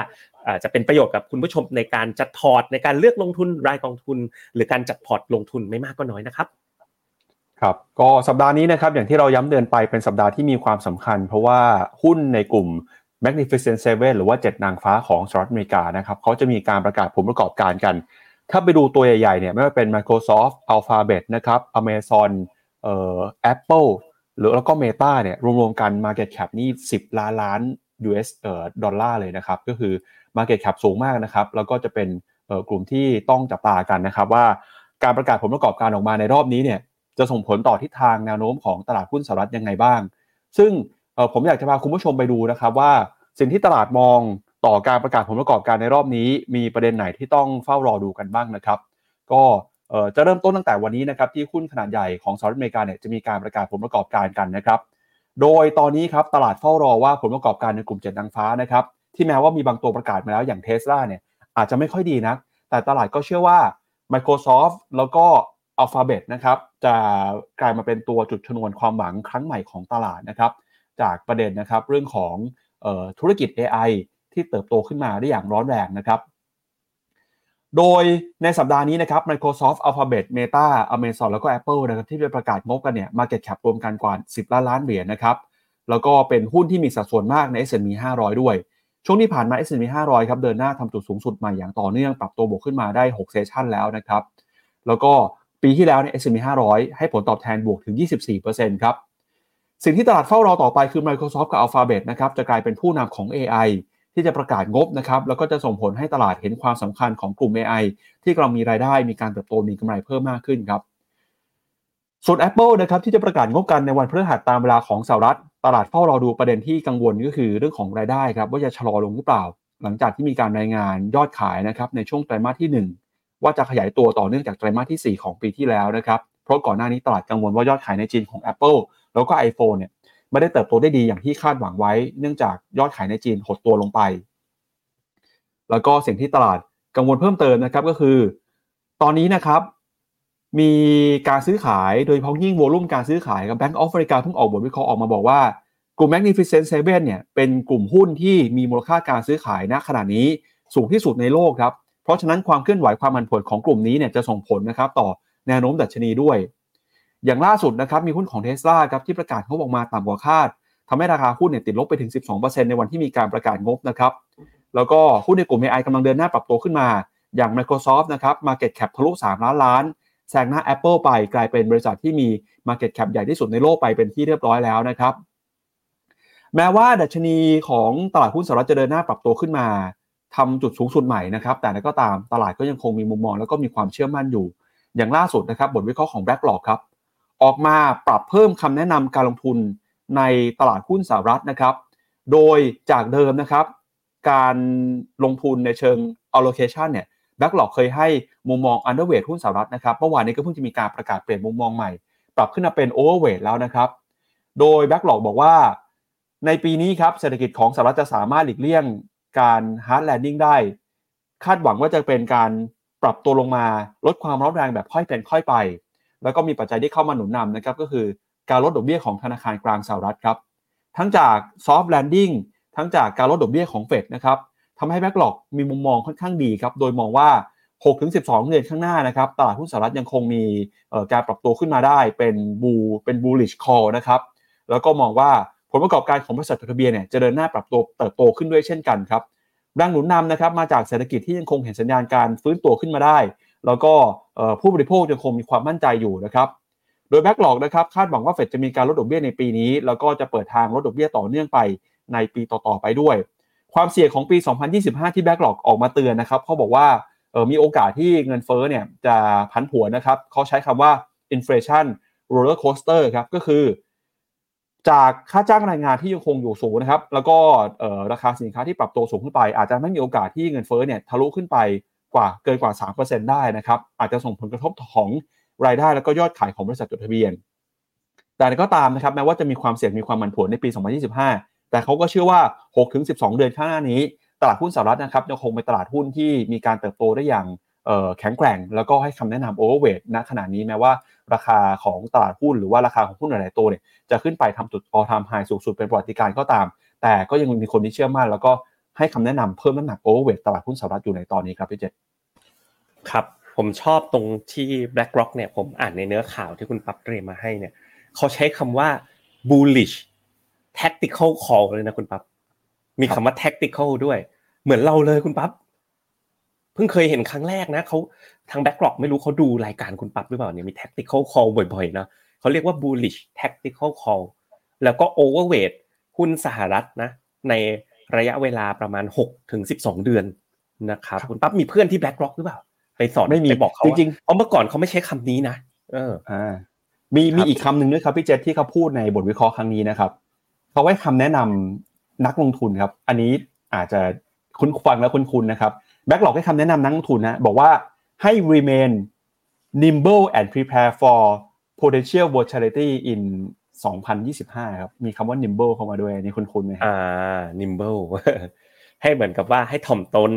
จะเป็นประโยชน์กับคุณผู้ชมในการจัดพอร์ตในการเลือกลงทุนรายกองทุนหรือการจัดพอร์ตลงทุนไม่มากก็น้อยนะครับครับก็สัปดาห์นี้นะครับอย่างที่เราย้ำเตือนไปเป็นสัปดาห์ที่มีความสำคัญเพราะว่าหุ้นในกลุ่ม Magnificent 7 หรือว่า7นางฟ้าของสหรัฐอเมริกานะครับเขาจะมีการประกาศผลประกอบการกันถ้าไปดูตัวใหญ่ๆเนี่ยไม่ว่าเป็น Microsoft Alphabet นะครับ Amazon Apple หรือแล้วก็ Meta เนี่ยรวมๆกัน Market Cap นี่10ล้านล้าน US ดอลลาร์เลยนะครับก็คือ Market Cap สูงมากนะครับแล้วก็จะเป็นกลุ่มที่ต้องจับตากันนะครับว่าการประกาศผลประกอบการออกมาในรอบนี้เนี่ยจะส่งผลต่อทิศทางแนวโน้มของตลาดหุ้นสหรัฐยังไงบ้างซึ่งผมอยากจะพาคุณผู้ชมไปดูนะครับว่าสิ่งที่ตลาดมองต่อการประกาศผลประกอบการในรอบนี้มีประเด็นไหนที่ต้องเฝ้ารอดูกันบ้างนะครับก็จะเริ่มต้นตั้งแต่วันนี้นะครับที่หุ้นขนาดใหญ่ของสหรัฐอเมริกาเนี่ยจะมีการประกาศผลประกอบการกันนะครับโดยตอนนี้ครับตลาดเฝ้ารอว่าผลประกอบการในกลุ่มเจ็ดนางฟ้านะครับที่แม้ว่ามีบางตัวประกาศมาแล้วอย่าง Tesla เนี่ยอาจจะไม่ค่อยดีนักแต่ตลาดก็เชื่อว่า Microsoft แล้วก็Alphabet นะครับจะกลายมาเป็นตัวจุดชนวนความหวังครั้งใหม่ของตลาดนะครับจากประเด็นนะครับเรื่องของธุรกิจ AI ที่เติบโตขึ้นมาได้อย่างร้อนแรงนะครับโดยในสัปดาห์นี้นะครับ Microsoft Alphabet Meta Amazon แล้วก็ Apple นะครับที่ประกาศงบกันเนี่ย Market Cap รวมกันกว่า10ล้านล้านเหรียญนะครับแล้วก็เป็นหุ้นที่มีสัดส่วนมากใน S&P 500ด้วยช่วงที่ผ่านมา S&P 500ครับเดินหน้าทำจุดสูงสุดใหม่อย่างต่อเนื่องปรับตัวบวกขึ้นมาได้6เซสชั่นแล้วนะครับแล้วก็ปีที่แล้วเนี่ย S&P 500ให้ผลตอบแทนบวกถึง 24% ครับสิ่งที่ตลาดเฝ้ารอต่อไปคือ Microsoft กับ Alphabet นะครับจะกลายเป็นผู้นำของ AI ที่จะประกาศงบนะครับแล้วก็จะส่งผลให้ตลาดเห็นความสำคัญของกลุ่ม AI ที่กำลังมีรายได้มีการเติบโตมีกำไรเพิ่มมากขึ้นครับส่วน Apple นะครับที่จะประกาศงบกันในวันพฤหัสตามเวลาของสหรัฐตลาดเฝ้ารอดูประเด็นที่กังวลก็คือเรื่องของรายได้ครับว่าจะชะลอลงหรือเปล่าหลังจากที่มีการรายงานยอดขายนะครับในช่วงไตรมาสที่1ว่าจะขยายตัวต่อเนื่องจากไตรมาสที่4ของปีที่แล้วนะครับเพราะก่อนหน้านี้ตลาดกังวลว่ายอดขายในจีนของ Apple แล้วก็ iPhone เนี่ยไม่ได้เติบโตได้ดีอย่างที่คาดหวังไว้เนื่องจากยอดขายในจีนหดตัวลงไปแล้วก็สิ่งที่ตลาดกังวลเพิ่มเติมนะครับก็คือตอนนี้นะครับมีการซื้อขายโดยเฉพาะยิ่งวอลุ่มการซื้อขายกับ Bank of America เพิ่งออกบทวิเคราะห์ออกมาบอกว่ากลุ่ม Magnificent 7 เนี่ยเป็นกลุ่มหุ้นที่มีมูลค่าการซื้อขายณขณะนี้สูงที่สุดในโลกครับเพราะฉะนั้นความเคลื่อนไหวความผันผวนของกลุ่มนี้เนี่ยจะส่งผลนะครับต่อแนวโน้มดัชนีด้วยอย่างล่าสุดนะครับมีหุ้นของ Tesla ครับที่ประกาศเขาออกมาต่ำกว่าคาดทำให้ราคาหุ้นเนี่ยติดลบไปถึง 12% ในวันที่มีการประกาศงบนะครับแล้วก็หุ้นในกลุ่ม AI กำลังเดินหน้าปรับตัวขึ้นมาอย่าง Microsoft นะครับ Market Cap ทะลุ3ล้านล้านแซงหน้า Apple ไปกลายเป็นบริษัทที่มี Market Cap ใหญ่ที่สุดในโลกไปเป็นที่เรียบร้อยแล้วนะครับแม้ว่าดัชนีของตลาดหุ้นสหรัฐจะเดินหน้าปรับตัวขึ้นมาทำจุดสูงสุดใหม่นะครับแต่ก็ตามตลาดก็ยังคงมีมุมมองแล้วก็มีความเชื่อมั่นอยู่อย่างล่าสุดนะครับบทวิเคราะห์ของ BlackRock ครับออกมาปรับเพิ่มคำแนะนำการลงทุนในตลาดหุ้นสหรัฐนะครับโดยจากเดิมนะครับการลงทุนในเชิง allocation เนี่ย BlackRock เคยให้มุมมอง underweight หุ้นสหรัฐนะครับเมื่อวานนี้ก็เพิ่งจะมีการประกาศเปลี่ยนมุมมองใหม่ปรับขึ้นมาเป็น overweight แล้วนะครับโดย BlackRock บอกว่าในปีนี้ครับเศรษฐกิจของสหรัฐจะสามารถหลีกเลี่ยงการฮาร์ดแลนดิ้งได้คาดหวังว่าจะเป็นการปรับตัวลงมาลดความร้อนแรงแบบค่อยเป็นค่อยไปแล้วก็มีปัจจัยที่เข้ามาหนุนนำนะครับก็คือการลดดอกเบี้ยของธนาคารกลางสหรัฐครับทั้งจากซอฟต์แลนดิ้งทั้งจากการลดดอกเบี้ยของเฟดนะครับท ทำให้แบ็กหลอกมีมุมมองค่อนข้างดีครับโดยมองว่า 6-12 เดือนข้างหน้านะครับตลาดหุ้นสหรัฐยังคงมีการปรับตัวขึ้นมาได้เป็น bullish call นะครับแล้วก็มองว่าผลประกอบการของบริษัทจดทะเบียนเนี่ยจะเดินหน้าปรับตัวเติบโตขึ้นด้วยเช่นกันครับแรงหนุนนำนะครับมาจากเศรษฐกิจที่ยังคงเห็นสัญญาณการฟื้นตัวขึ้นมาได้แล้วก็ผู้บริโภคยังคงมีความมั่นใจอยู่นะครับโดยแบ็กหลอกนะครับคาดหวังว่าเฟดจะมีการลดดอกเบี้ยในปีนี้แล้วก็จะเปิดทางลดดอกเบี้ยต่อเนื่องไปในปีต่อๆไปด้วยความเสี่ยงของปี 2025 ที่แบ็กหลอกออกมาเตือนนะครับเขาบอกว่ามีโอกาสที่เงินเฟ้อเนี่ยจะผันผวนนะครับเขาใช้คำว่า inflation roller coaster ครับก็คือจากค่าจ้างแรงงานที่ยังคงอยู่สูงนะครับแล้วก็ราคาสินค้าที่ปรับตัวสูงขึ้นไปอาจจะไม่มีโอกาสที่เงินเฟ้อเนี่ยทะลุขึ้นไปเกินกว่า 3% ได้นะครับอาจจะส่งผลกระทบของรายได้แล้วก็ยอดขายของบริษัทจดทะเบียนแต่ก็ตามนะครับแม้ว่าจะมีความเสี่ยงมีความผันผวนในปี 2025 แต่เขาก็เชื่อว่า 6-12 เดือนข้างหน้านี้ตลาดหุ้นสหรัฐนะครับยังคงเป็นตลาดหุ้นที่มีการเติบโตได้อย่างแข็งแกร่งแล้วก็ให้คำแนะนำ overweight ณขณะนี้แม้ว่าราคาของตลาดหุ้นหรือว่าราคาของหุ้นหลายๆตัวเนี่ยจะขึ้นไปทำจุด all time high สูงสุดเป็นประวัติการณ์ก็ตามแต่ก็ยังมีคนที่เชื่อมั่นแล้วก็ให้คำแนะนำเพิ่มน้ำหนัก overweight ตลาดหุ้นสหรัฐอยู่ในตอนนี้ครับพี่เจษครับผมชอบตรงที่ BlackRock เนี่ยผมอ่านในเนื้อข่าวที่คุณปั๊บเตรียมมาให้เนี่ยเขาใช้คำว่า bullish tactical call เลยนะคุณปั๊บมีคำว่า tactical ด้วยเหมือนเราเลยคุณปั๊บเพิ่งเคยเห็นครั้งแรกนะเขาทาง BlackRock ไม่รู้เขาดูรายการคุณปั๊บหรือเปล่าเนี่ยมี tactical call บ่อยๆนะเขาเรียกว่า bullish tactical call แล้วก็ overweight หุ้นสหรัฐนะในระยะเวลาประมาณ 6-12 เดือนนะครับคุณปั๊บมีเพื่อนที่ BlackRock หรือเปล่าไปสอนไปบอกเขาจริงๆเพราะเมื่อก่อนเขาไม่ใช้คำนี้นะมีอีกคำหนึ่งด้วยครับพี่เจษที่เขาพูดในบทวิเคราะห์ครั้งนี้นะครับเขาให้คำแนะนำนักลงทุนครับอันนี้อาจจะคุ้นฟังแล้วคุ้นๆนะครับแบ็กหลอกให้คำแนะนำนักลงทุนนะบอกว่าให้ remain nimble and prepare for potential volatility in 2025ครับมีคำว่า nimble เข้ามาด้วยนี่คุ้นๆไหมครับnimble ให้เหมือนกับว่าให้ถ่อมตน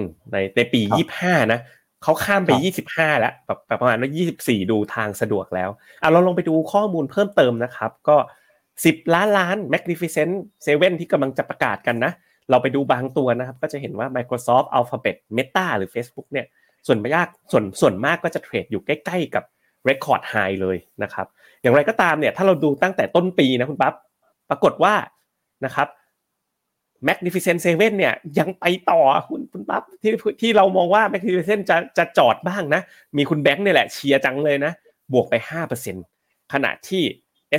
ในปี25นะเขาข้ามไป25แล้วประมาณว่า24ดูทางสะดวกแล้วเราลองไปดูข้อมูลเพิ่มเติมนะครับก็10ล้าน Magnificent 7ที่กำลังจะประกาศกันนะเราไปดูบางตัวนะครับก็จะเห็นว่า Microsoft Alphabet Meta หรือ Facebook เนี่ยส่วนมากก็จะเทรดอยู่ใกล้ๆกับ Record High เลยนะครับอย่างไรก็ตามเนี่ยถ้าเราดูตั้งแต่ต้นปีนะคุณปั๊บปรากฏว่านะครับ Magnificent 7เนี่ยยังไปต่อคุณปั๊บที่เรามองว่า Magnificent จะจอดบ้างนะมีคุณแบงค์เนี่ยแหละเชียร์จังเลยนะบวกไป 5% ขณะที่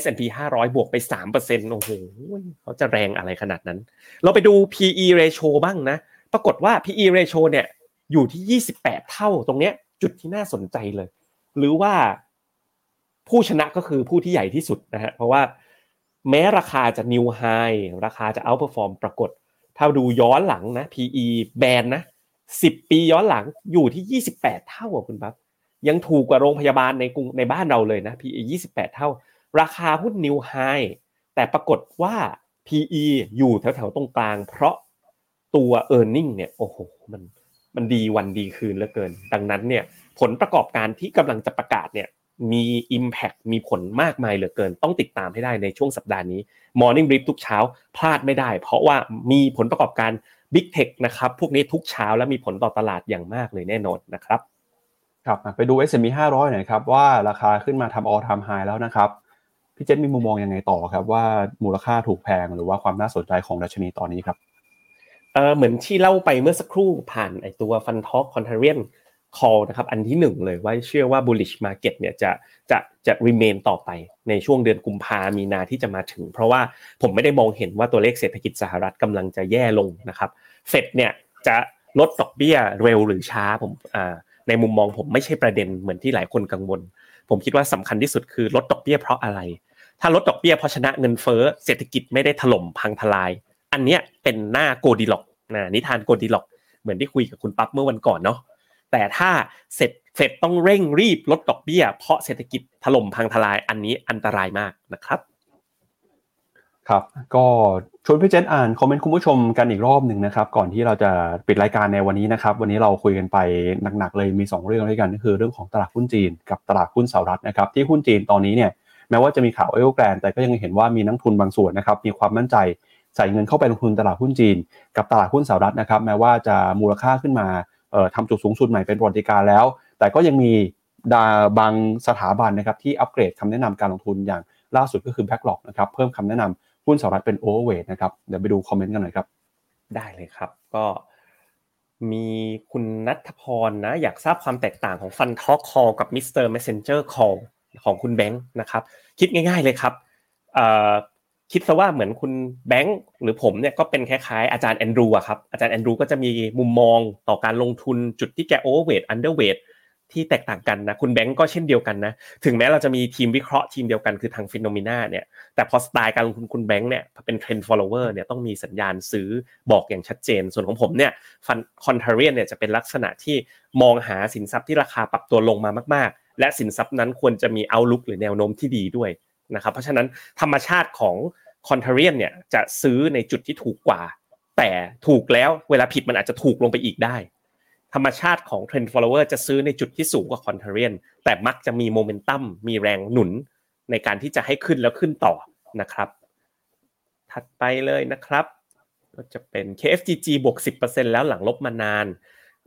S&P 500บวกไป 3% โอ้โหเขาจะแรงอะไรขนาดนั้นเราไปดู PE ratio บ้างนะปรากฏว่า PE ratio เนี่ยอยู่ที่28เท่าตรงเนี้ยจุดที่น่าสนใจเลยหรือว่าผู้ชนะก็คือผู้ที่ใหญ่ที่สุดนะฮะเพราะว่าแม้ราคาจะ new high ราคาจะ outperform ปรากฏถ้าดูย้อนหลังนะ PE band นะ10ปีย้อนหลังอยู่ที่28เท่าอ่ะคุณปั๊บยังถูกกว่าโรงพยาบาลในบ้านเราเลยนะ PE 28เท่าราคาหุ้น New High แต่ปรากฏว่า PE อยู่แถวๆตรงกลางเพราะตัว Earning เนี่ยโอ้โหมันดีวันดีคืนเหลือเกินดังนั้นเนี่ยผลประกอบการที่กำลังจะประกาศเนี่ยมี Impact มีผลมากมายเหลือเกินต้องติดตามให้ได้ในช่วงสัปดาห์นี้ Morning Brief ทุกเช้าพลาดไม่ได้เพราะว่ามีผลประกอบการ Big Tech นะครับพวกนี้ทุกเช้าและมีผลต่อตลาดอย่างมากเลยแน่นอนนะครับครับไปดู S&P 500หน่อยครับว่าราคาขึ้นมาทำ All Time High แล้วนะครับพี่เจษมีมุมมองยังไงต่อครับว่ามูลค่าถูกแพงหรือว่าความน่าสนใจของดัชนีตอนนี้ครับเหมือนที่เล่าไปเมื่อสักครู่ผ่านไอตัว Fund Talk Contrarian Call นะครับอันที่1เลยว่าเชื่อว่า bullish market เนี่ยจะ remain ต่อไปในช่วงเดือนกุมภาพันธ์มีนาที่จะมาถึงเพราะว่าผมไม่ได้มองเห็นว่าตัวเลขเศรษฐกิจสหรัฐกำลังจะแย่ลงนะครับ Fed เนี่ยจะลดดอกเบี้ยเร็วหรือช้าผมในมุมมองผมไม่ใช่ประเด็นเหมือนที่หลายคนกังวลผมคิดว่าสำคัญที่สุดคือลดดอกเบี้ยเพราะอะไรถ้าลดดอกเบี้ยเพราะชนะเงินเฟ้อเศรษฐกิจไม่ได้ถล่มพังทลายอันเนี้ยเป็นหน้าโกดิล็อกนิทานโกดิล็อกเหมือนที่คุยกับคุณปั๊บเมื่อวันก่อนเนาะแต่ถ้าเฟดต้องเร่งรีบลดดอกเบี้ยเพราะเศรษฐกิจถล่มพังทลายอันนี้อันตรายมากนะครับครับก็ชวนพี่เจษอ่านคอมเมนต์คุณผู้ชมกันอีกรอบหนึ่งนะครับก่อนที่เราจะปิดรายการในวันนี้นะครับวันนี้เราคุยกันไปหนักๆเลยมี2เรื่องด้วยกันก็คือเรื่องของตลาดหุ้นจีนกับตลาดหุ้นสหรัฐนะครับที่หุ้นจีนตอนนี้เนี่ยแม้ว่าจะมีข่าวเอลแกรนแต่ก็ยังเห็นว่ามีนักทุนบางส่วนนะครับมีความมั่นใจ ใส่เงินเข้าไปลงทุนตลาดหุ้นจีนกับตลาดหุ้นสหรัฐนะครับแม้ว่าจะมูลค่าขึ้นมาทำจุดสูงสุดใหม่เป็นประวัติการณ์แล้วแต่ก็ยังมีบางสถาบันนะครับที่อัปเกรดคำแนะนำการลงทุนอย่างล่าสุดก็คือ BlackRock นะครับเพิ่มคำแนะนำหุ้นสหรัฐเป็น Overweight นะครับเดี๋ยวไปดูคอมเมนต์กันหน่อยครับได้เลยครับก็มีคุณณัฐพรนะอยากทราบความแตกต่างของ Fund Talk Call กับ Mr. Messenger Call ของคุณแบงค์นะครับคิดง่ายๆเลยครับคิดซะว่าเหมือนคุณแบงค์หรือผมเนี่ยก็เป็นคล้ายๆอาจารย์แอนดรูอะครับอาจารย์แอนดรูก็จะมีมุมมองต่อการลงทุนจุดที่แก Overweight Underweight ที่แตกต่างกันนะคุณแบงค์ก็เช่นเดียวกันนะถึงแม้เราจะมีทีมวิเคราะห์ทีมเดียวกันคือทาง Phenomena เนี่ยแต่พอสไตล์การลงทุนคุณแบงค์เนี่ยเป็นเทรนด์ follower เนี่ยต้องมีสัญญาณซื้อบอกอย่างชัดเจนส่วนของผมเนี่ย Contrarian เนี่ยจะเป็นลักษณะที่มองหาสินทรัพย์ที่ราคาปรับตัวลงมามากๆและสินทรัพย์นั้นควรจะมี outlook หรือแนวโน้มที่ดีด้วยนะครับเพราะฉะนั้นธรรมชาติของ Contrarian เนี่ยจะซื้อในจุดที่ถูกกว่าแต่ถูกแล้วเวลาผิดมันอาจจะถูกลงไปอีกได้ธรรมชาติของ Trend Follower จะซื้อในจุดที่สูงกว่า Contrarian แต่มักจะมีโมเมนตัมมีแรงหนุนในการที่จะให้ขึ้นแล้วขึ้นต่อนะครับถัดไปเลยนะครับก็จะเป็น KFGG บวก 10% แล้วหลังลบมานาน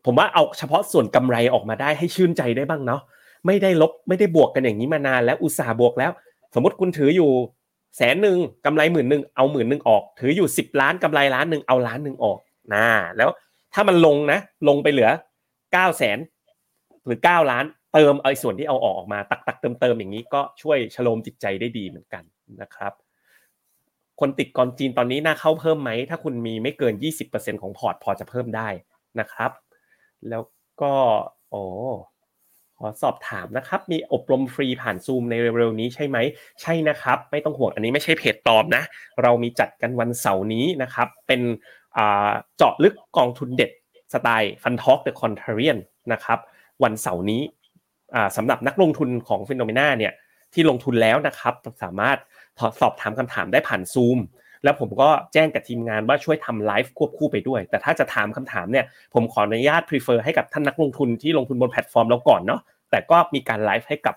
ผมว่าเอาเฉพาะส่วนกำไรออกมาได้ให้ชื่นใจได้บ้างเนาะไม่ได้ลบไม่ได้บวกกันอย่างนี้มานานแล้วอุตส่าห์บวกแล้วสมมติคุณถืออยู่แสนหนึ่งกำไรหมื่นหนึ่งเอาหมื่นหนึ่งออกถืออยู่10ล้านกำไรล้านหนึ่งเอาล้านหนึ่งออกแล้วถ้ามันลงนะลงไปเหลือ 900,000 หรือ9ล้านเติมไอ้ส่วนที่เอาออกมาตักๆเติมๆอย่างนี้ก็ช่วยชโลมจิตใจได้ดีเหมือนกันนะครับคนติดกองจีนตอนนี้น่าเข้าเพิ่มไหมถ้าคุณมีไม่เกิน 20% ของพอร์ตพอจะเพิ่มได้นะครับแล้วก็ขอสอบถามนะครับมีอบรมฟรีผ่าน Zoom ในเร็วๆนี้ใช่ไหมใช่นะครับไม่ต้องห่วงอันนี้ไม่ใช่เพจตอบนะเรามีจัดกันวันเสาร์นี้นะครับเป็นเจาะลึกกองทุนเด็ดสไตล์ Fund Talk The Contrarian นะครับวันเสาร์นี้สำหรับนักลงทุนของ Phenomena เนี่ยที่ลงทุนแล้วนะครับสามารถสอบถามคำถามได้ผ่าน Zoom แล้วผมก็แจ้งกับทีมงานว่าช่วยทำไลฟ์ควบคู่ไปด้วยแต่ถ้าจะถามคำถามเนี่ยผมขออนุญาต prefer ให้กับท่านนักลงทุนที่ลงทุนบนแพลตฟอร์มแล้วก่อนเนาะแต่ก็มีการไลฟ์ให้กับ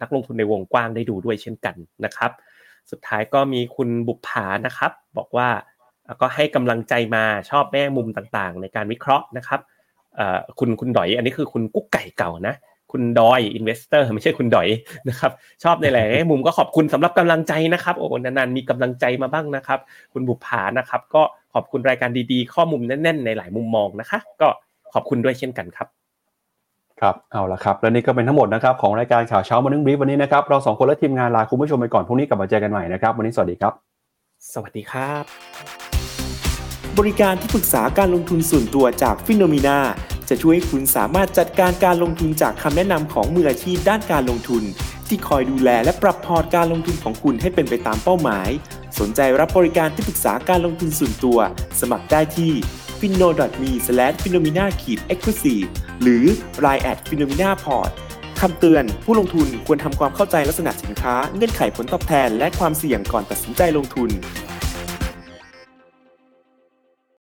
นักลงทุนในวงกว้างได้ดูด้วยเช่นกันนะครับสุดท้ายก็มีคุณบุภานะครับบอกว่าก็ให้กำลังใจมาชอบแง่มุมต่างๆในการวิเคราะห์นะครับคุณดอยอันนี้คือคุณกุ๊กไก่เก่านะคุณดอยอินเวสเตอร์ไม่ใช่คุณดอยนะครับชอบในหลายแง่มุมก็ขอบคุณสำหรับกำลังใจนะครับโอ้นานๆมีกำลังใจมาบ้างนะครับคุณบุภานะครับก็ขอบคุณรายการดีๆข้อมูลแน่นๆในหลายมุมมองนะคะก็ขอบคุณด้วยเช่นกันครับครับเอาละครับและนี่ก็เป็นทั้งหมดนะครับของรายการข่าวเช้า Morning Brief วันนี้นะครับเรา2คนและทีมงานลาคุณผู้ชมไปก่อนพรุ่งนี้กลับมาเจอกันใหม่นะครับวันนี้สวัสดีครับสวัสดีครับบริการที่ปรึกษาการลงทุนส่วนตัวจาก Phenomena จะช่วยให้คุณสามารถจัดการการลงทุนจากคำแนะนำของมืออาชีพด้านการลงทุนที่คอยดูแลและปรับพอร์ตการลงทุนของคุณให้เป็นไปตามเป้าหมายสนใจรับบริการที่ปรึกษาการลงทุนส่วนตัวสมัครได้ที่ fino.me/phenomena-exclusive หรือ line@phenomenaport คำเตือนผู้ลงทุนควรทำความเข้าใจลักษณะสินค้าเงื่อนไขผลตอบแทนและความเสี่ยงก่อนตัดสินใจลงทุน